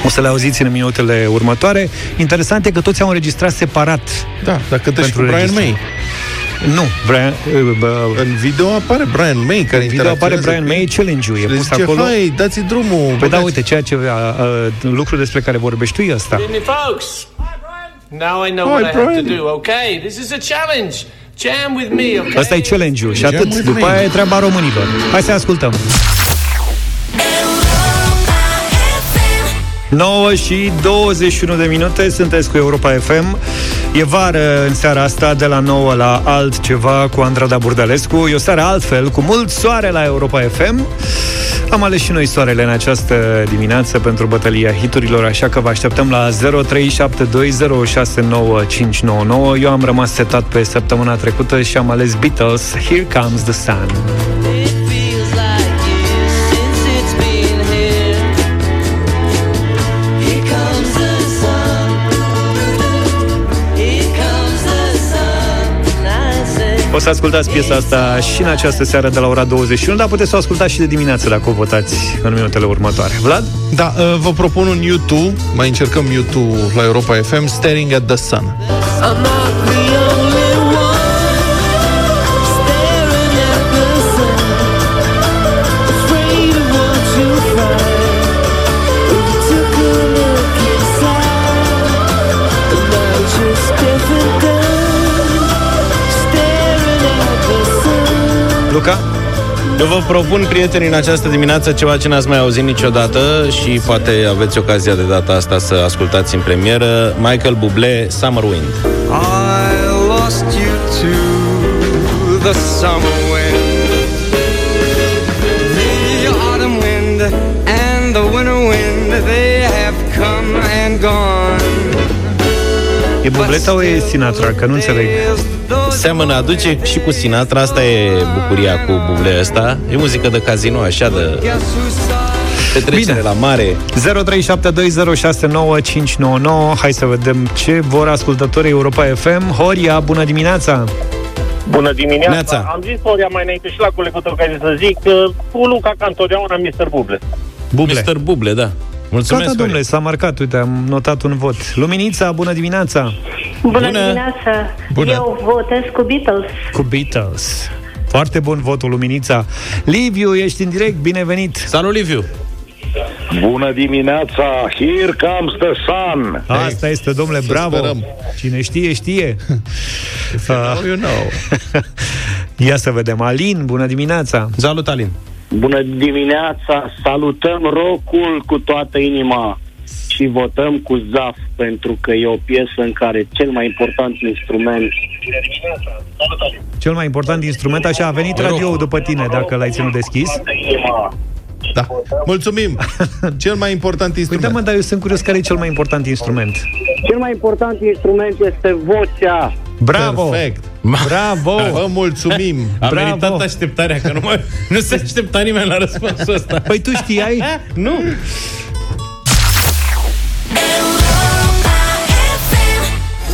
o să le auziți în minutele următoare. Interesant e că toți au înregistrat separat. Da, dacă cântă și cu Brian May. Nu, Brian, uh, în video apare Brian May care în video apare Brian May, challenge-ul e pus zice, acolo. Hai, dați drumul. Păi da, uite, ceea ce uh, uh, lucrul despre care vorbești tu e ăsta. Hi, Now I know Hi, what Brian. I have to do. Okay, this is a challenge. Jam with me, okay? Asta e challenge-ul. Și atât, după me. Aia e treaba românilor. Hai să ascultăm. nouă și douăzeci și unu de minute, sunteți cu Europa F M. E vară în seara asta, de la nouă la altceva cu Andrada Burdalescu. E o seară altfel, cu mult soare la Europa F M. Am ales și noi soarele în această dimineață pentru bătălia hiturilor, așa că vă așteptăm la zero trei șapte doi zero șase nouă cinci nouă nouă. Eu am rămas setat pe săptămâna trecută și am ales Beatles, Here Comes the Sun. O să ascultați piesa asta și în această seară de la ora douăzeci și unu, dar puteți să o ascultați și de dimineață dacă o votați în minutele următoare. Vlad? Da, vă propun un U doi, mai încercăm U doi la Europa F M, Staring at the Sun. Luca? Eu vă propun, prieteni, în această dimineață ceva ce n-ați mai auzit niciodată și poate aveți ocazia de data asta să ascultați în premieră, Michael Bublé, Summer Wind. I lost you to the summer wind, the autumn wind and the winter wind, they have come and gone. E bubleta o e Sinatra? Că nu înțeleg. Seamănă, aduce și cu Sinatra. Asta e bucuria cu bublea asta. E muzică de casino, așa de... Petrecere la mare. Zero trei șapte doi zero șase nouă cinci nouă nouă. Hai să vedem ce vor ascultătorii Europa F M. Horia, bună dimineața! Bună dimineața! Neața. Am zis Horia mai înainte și la colegul tău care să zic cu Luca, ca întotdeauna, mister Buble. Buble. mister Buble, da. Mulțumesc, Horia. Domnule, s-a marcat, uite, am notat un vot. Luminița, bună dimineața! Bună, bună dimineața! Bună. Eu votez cu Beatles. Cu Beatles. Foarte bun votul, Luminița. Liviu, ești în direct, binevenit. Salut, Liviu. Bună dimineața, here comes the sun. Asta este, domnule, să bravo sperăm. Cine știe, știe. If you know, you know. Ia să vedem, Alin, bună dimineața. Salut, Alin. Bună dimineața, salutăm rock-ul cu toată inima și votăm cu Zaf, pentru că e o piesă în care cel mai important instrument... Cel mai important instrument, așa, a venit radio după tine, dacă l-ai ținut deschis. Da, mulțumim. Cel mai important instrument. Uite, mă, dar eu sunt curios, care e cel mai important instrument? Cel mai important instrument este vocea. Bravo! Perfect. Bravo! Vă mulțumim! A venit toată așteptarea, că nu, mă, nu se aștepta nimeni la răspunsul ăsta. Păi tu știai? Nu!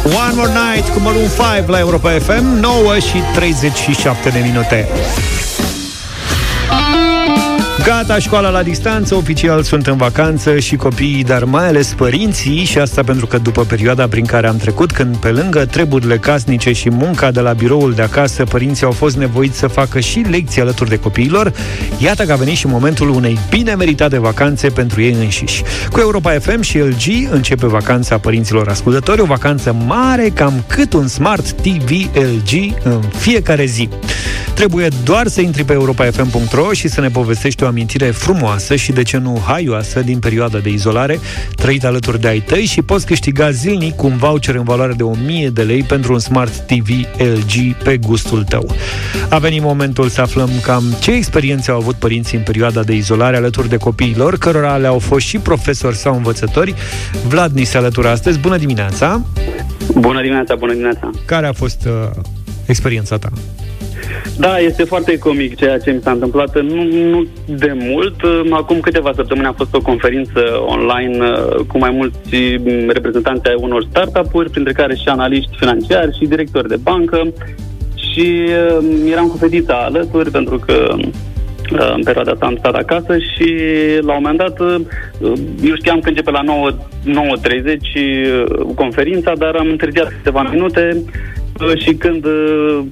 One More Night cu Maroon cinci la Europa F M, nouă și treizeci și șapte de minute. Gata, școala la distanță, oficial sunt în vacanță și copiii, dar mai ales părinții, și asta pentru că după perioada prin care am trecut, când pe lângă treburile casnice și munca de la biroul de acasă, părinții au fost nevoiți să facă și lecții alături de copiilor, iată că a venit și momentul unei bine meritate vacanțe pentru ei înșiși. Cu Europa F M și L G începe vacanța părinților ascultători, o vacanță mare cam cât un Smart T V L G în fiecare zi. Trebuie doar să intri pe europa f m punct r o și să ne povestești o amintire frumoasă și, de ce nu, haioasă din perioada de izolare trăită alături de ai tăi și poți câștiga zilnic un voucher în valoare de o mie de lei pentru un Smart T V L G pe gustul tău. A venit momentul să aflăm cam ce experiențe au avut părinții în perioada de izolare alături de copiilor, cărora le-au fost și profesori sau învățători. Vlad ni se alătură astăzi. Bună dimineața! Bună dimineața, bună dimineața! Care a fost uh, experiența ta? Da, este foarte comic ceea ce mi s-a întâmplat. Nu, nu de mult. Acum câteva săptămâni a fost o conferință online cu mai mulți reprezentanți ai unor startup-uri, printre care și analiști financiari și directori de bancă. Și eram cu fetița alături, pentru că în perioada asta am stat acasă și la un moment dat eu știam că începe la nouă și treizeci conferința, dar am întârziat câteva minute. Și când,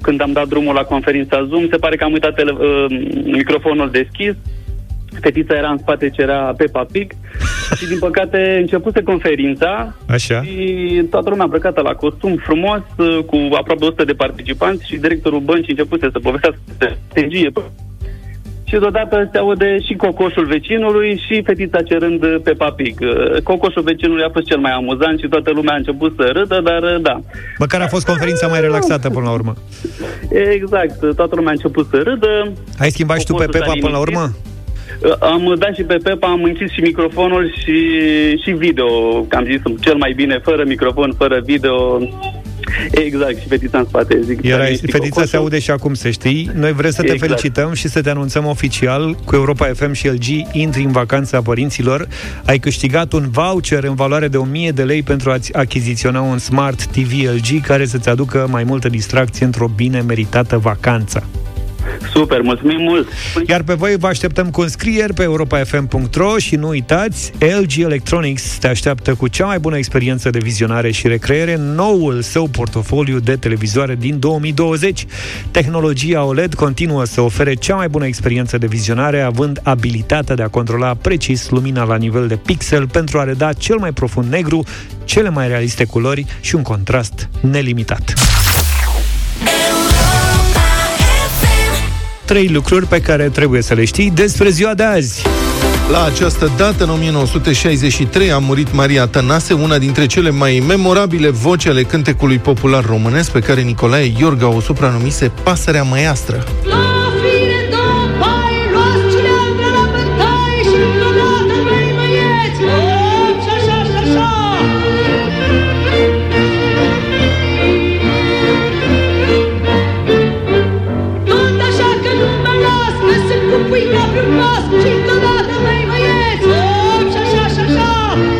când am dat drumul la conferința Zoom, se pare că am uitat tele- microfonul deschis. Fetița era în spate, ce era Peppa Pig. Și din păcate începuse conferința. Așa. Și toată lumea îmbrăcată la costum frumos, cu aproape o sută de participanți. Și directorul băncii începuse să povestească strategie. Și deodată se aude și cocoșul vecinului și fetița cerând Peppa Pig. Cocoșul vecinului a fost cel mai amuzant și toată lumea a început să râdă, dar da. Măcar a fost conferința mai relaxată până la urmă. Exact, toată lumea a început să râdă. Ai schimbat cocoșul și tu pe Peppa până la urmă? Am dat și pe Peppa, am închis și microfonul și, și video. Am zis cel mai bine fără microfon, fără video. Exact, și fetița în spate, zic. Iar fetița se aude și acum, să știi. Noi vrem să te exact. felicităm și să te anunțăm oficial. Cu Europa F M și L G intri în vacanța părinților. Ai câștigat un voucher în valoare de o mie de lei pentru a-ți achiziționa un Smart T V L G, care să-ți aducă mai multă distracție într-o bine meritată vacanță. Super, mulțumim mult! Iar pe voi vă așteptăm cu înscrieri pe europa f m punct r o și nu uitați, L G Electronics te așteaptă cu cea mai bună experiență de vizionare și recreere, noul său portofoliu de televizoare din două mii douăzeci. Tehnologia O L E D continuă să ofere cea mai bună experiență de vizionare, având abilitatea de a controla precis lumina la nivel de pixel pentru a reda cel mai profund negru, cele mai realiste culori și un contrast nelimitat. Trei lucruri pe care trebuie să le știi despre ziua de azi. La această dată, în o mie nouă sute șaizeci și trei, a murit Maria Tănase, una dintre cele mai memorabile voci ale cântecului popular românesc, pe care Nicolae Iorga o supranumise Pasărea Măiastră.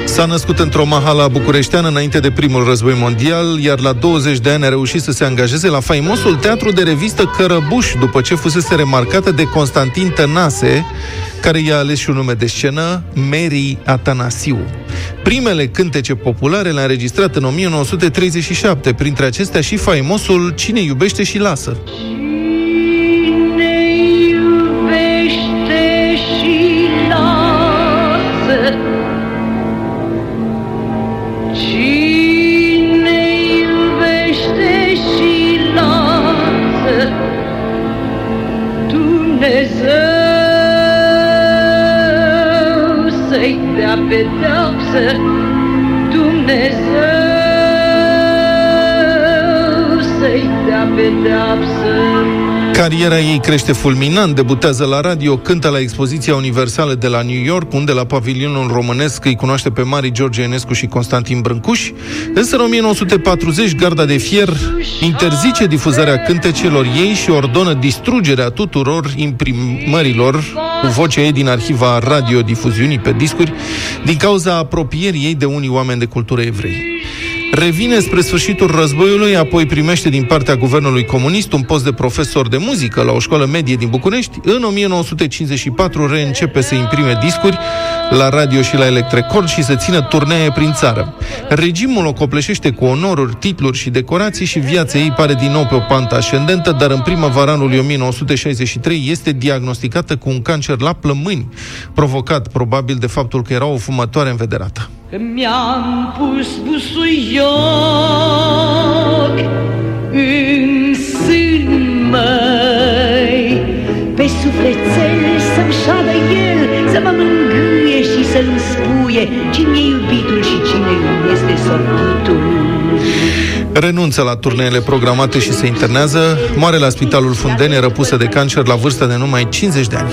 S-a născut într-o mahala bucureșteană înainte de primul război mondial, iar la douăzeci de ani a reușit să se angajeze la faimosul teatru de revistă Cărăbuș, după ce fusese remarcată de Constantin Tănase, care i-a ales și un nume de scenă, Mary Atanasiu. Primele cântece populare le-a înregistrat în o mie nouă sute treizeci și șapte, printre acestea și faimosul Cine iubește și lasă. Cariera ei crește fulminant, debutează la radio, cântă la expoziția universală de la New York, unde la pavilionul românesc îi cunoaște pe mari George Enescu și Constantin Brâncuș. Însă în o mie nouă sute patruzeci, Garda de Fier interzice difuzarea cântecelor ei și ordonă distrugerea tuturor imprimărilor cu vocea ei din arhiva radiodifuziunii pe discuri, din cauza apropierii ei de unii oameni de cultură evrei. Revine spre sfârșitul războiului, apoi primește din partea guvernului comunist un post de profesor de muzică la o școală medie din București. În o mie nouă sute cincizeci și patru reîncepe să imprime discuri la radio și la Electrecord și să țină turnee prin țară. Regimul o copleșește cu onoruri, titluri și decorații și viața ei pare din nou pe o pantă ascendentă, dar în primăvara anului o mie nouă sute șaizeci și trei este diagnosticată cu un cancer la plămâni, provocat probabil de faptul că era o fumătoare învederată. Că mi-am pus busuioc în sân, măi, pe sufletel să-mi șadă el, să mă mângâie și să-mi spuie cine e iubitul și cine este sorbitul. Renunță la turneele programate și se internează, moare la Spitalul Fundene, răpusă de cancer la vârsta de numai cincizeci de ani.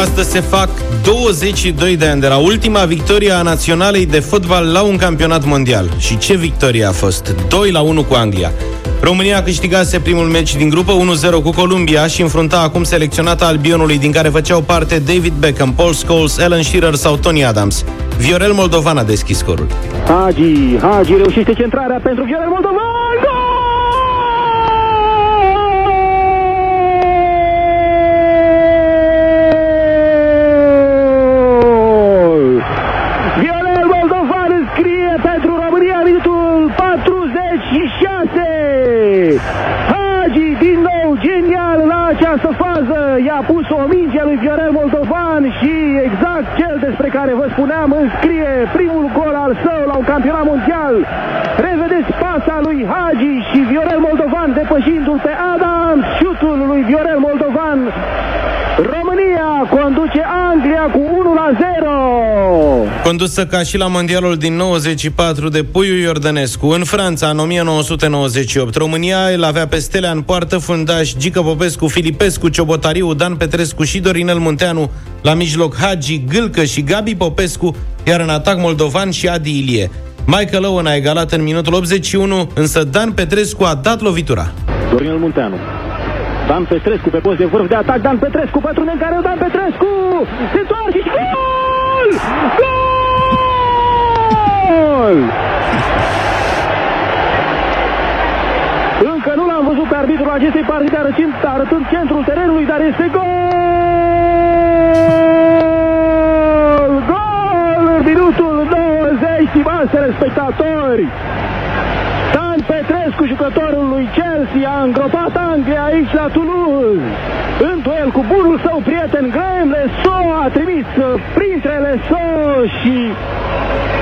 Astăzi se fac douăzeci și doi de ani de la ultima victorie a naționalei de fotbal la un campionat mondial. Și ce victorie a fost! doi la unu cu Anglia. România câștigase primul meci din grupă unu zero cu Columbia și înfrunta acum selecționata Albionului, din care făceau parte David Beckham, Paul Scholes, Alan Shearer sau Tony Adams. Viorel Moldovan a deschis scorul. Hagi, Hagi reușește centrarea pentru Viorel Moldovan! Gol! I-a pus o minge lui Viorel Moldovan și exact cel despre care vă spuneam înscrie primul gol al său la un campionat mondial. Revedeți pasa lui Hagi și Viorel Moldovan depășindu-l pe Adams, șutul lui Viorel Moldovan. România conduce Anglia cu unu la zero. Condusă ca și la mondialul din nouăzeci și patru de Puiu Iordănescu. În Franța, în o mie nouă sute nouăzeci și opt, România îl avea pe Stelea în poartă, fundaș Gică Popescu, Filipescu, Ciobotariu, Dan Petrescu și Dorinel Munteanu, la mijloc Hagi, Gâlcă și Gabi Popescu, iar în atac Moldovan și Adi Ilie. Michael Owen a egalat în minutul optzeci și unu, însă Dan Petrescu a dat lovitura. Dorinel Munteanu, Dan Petrescu pe post de vârf de atac, Dan Petrescu, pătrunde în care Dan Petrescu se întoarce și gol! Gol! Încă nu l-am văzut pe arbitrul acestei partide arătând, arătând centrul terenului, dar este gol! Gol! Minutul nouăzeci, stimați spectatori! Dan Petrescu, jucătorul lui Chelsea, a îngropat Anglia aici la Toulouse. În duel cu bunul său prieten Graham Lesaux, a trimis printre Lesaux și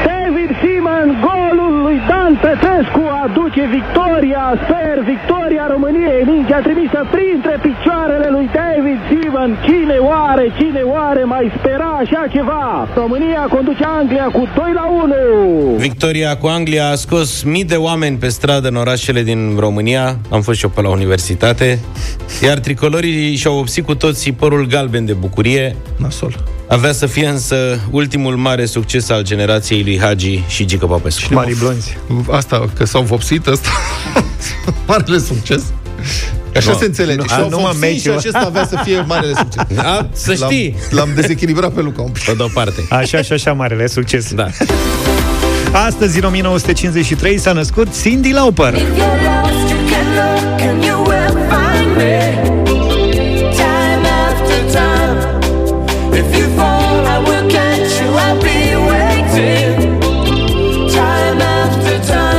David Seaman golul lui Dan Petrescu a dus aduce victoria, sper, victoria României. Mingea trimisă printre picioarele lui David Seaman. Cine oare, cine oare mai spera așa ceva? România conduce Anglia cu doi la unu. Victoria cu Anglia a scos mii de oameni pe stradă în orașele din România. Am fost și eu pe la universitate. Iar tricolorii și-au obținut cu toții părul galben de bucurie. Nasol. Avea să fie însă ultimul mare succes al generației lui Hagi și Gică Popescu. Și mari blonzi. Asta, că s-au vopsit, asta marele succes. Așa no, se înțelege. Și au vopsit și acesta avea să fie marele succes. Da, să știi. L-am, l-am dezechilibrat pe Luca. Pe de-o parte. Așa și așa marele succes. Da. Astăzi, în o mie nouă sute cincizeci și trei, s-a născut Cindy Lauper.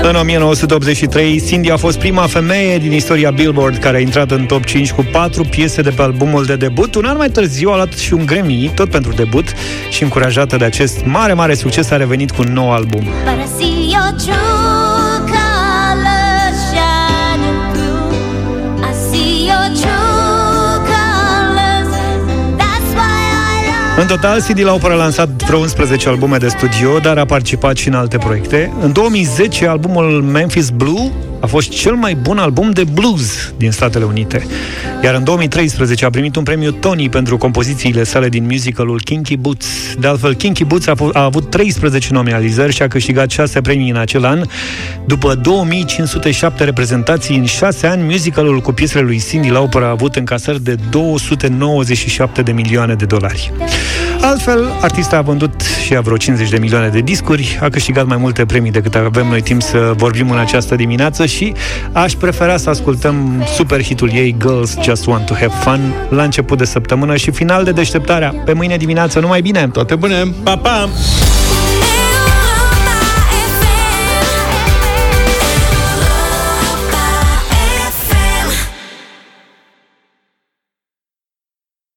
În o mie nouă sute optzeci și trei, Cindy a fost prima femeie din istoria Billboard care a intrat în top cinci cu patru piese de pe albumul de debut. Un an mai târziu a luat și un Grammy, tot pentru debut, și încurajată de acest mare, mare succes a revenit cu un nou album. În total, Cindy Lauper a lansat vreo unsprezece albume de studio, dar a participat și în alte proiecte. În două mii zece, albumul Memphis Blue a fost cel mai bun album de blues din Statele Unite. Iar în două mii treisprezece a primit un premiu Tony pentru compozițiile sale din musicalul Kinky Boots. De altfel, Kinky Boots a, f- a avut treisprezece nominalizări și a câștigat șase premii în acel an. După două mii cinci sute șapte reprezentații în șase ani, musicalul cu piesele lui Cindy Lauper a avut încasări de două sute nouăzeci și șapte de milioane de dolari. Altfel, artista a vândut și a vreo cincizeci de milioane de discuri, a câștigat mai multe premii decât avem noi timp să vorbim în această dimineață și aș prefera să ascultăm super hitul ei, Girls Just Want to Have Fun, la început de săptămână și final de deșteptarea. Pe mâine dimineață, numai bine! Toate bune! Pa, pa!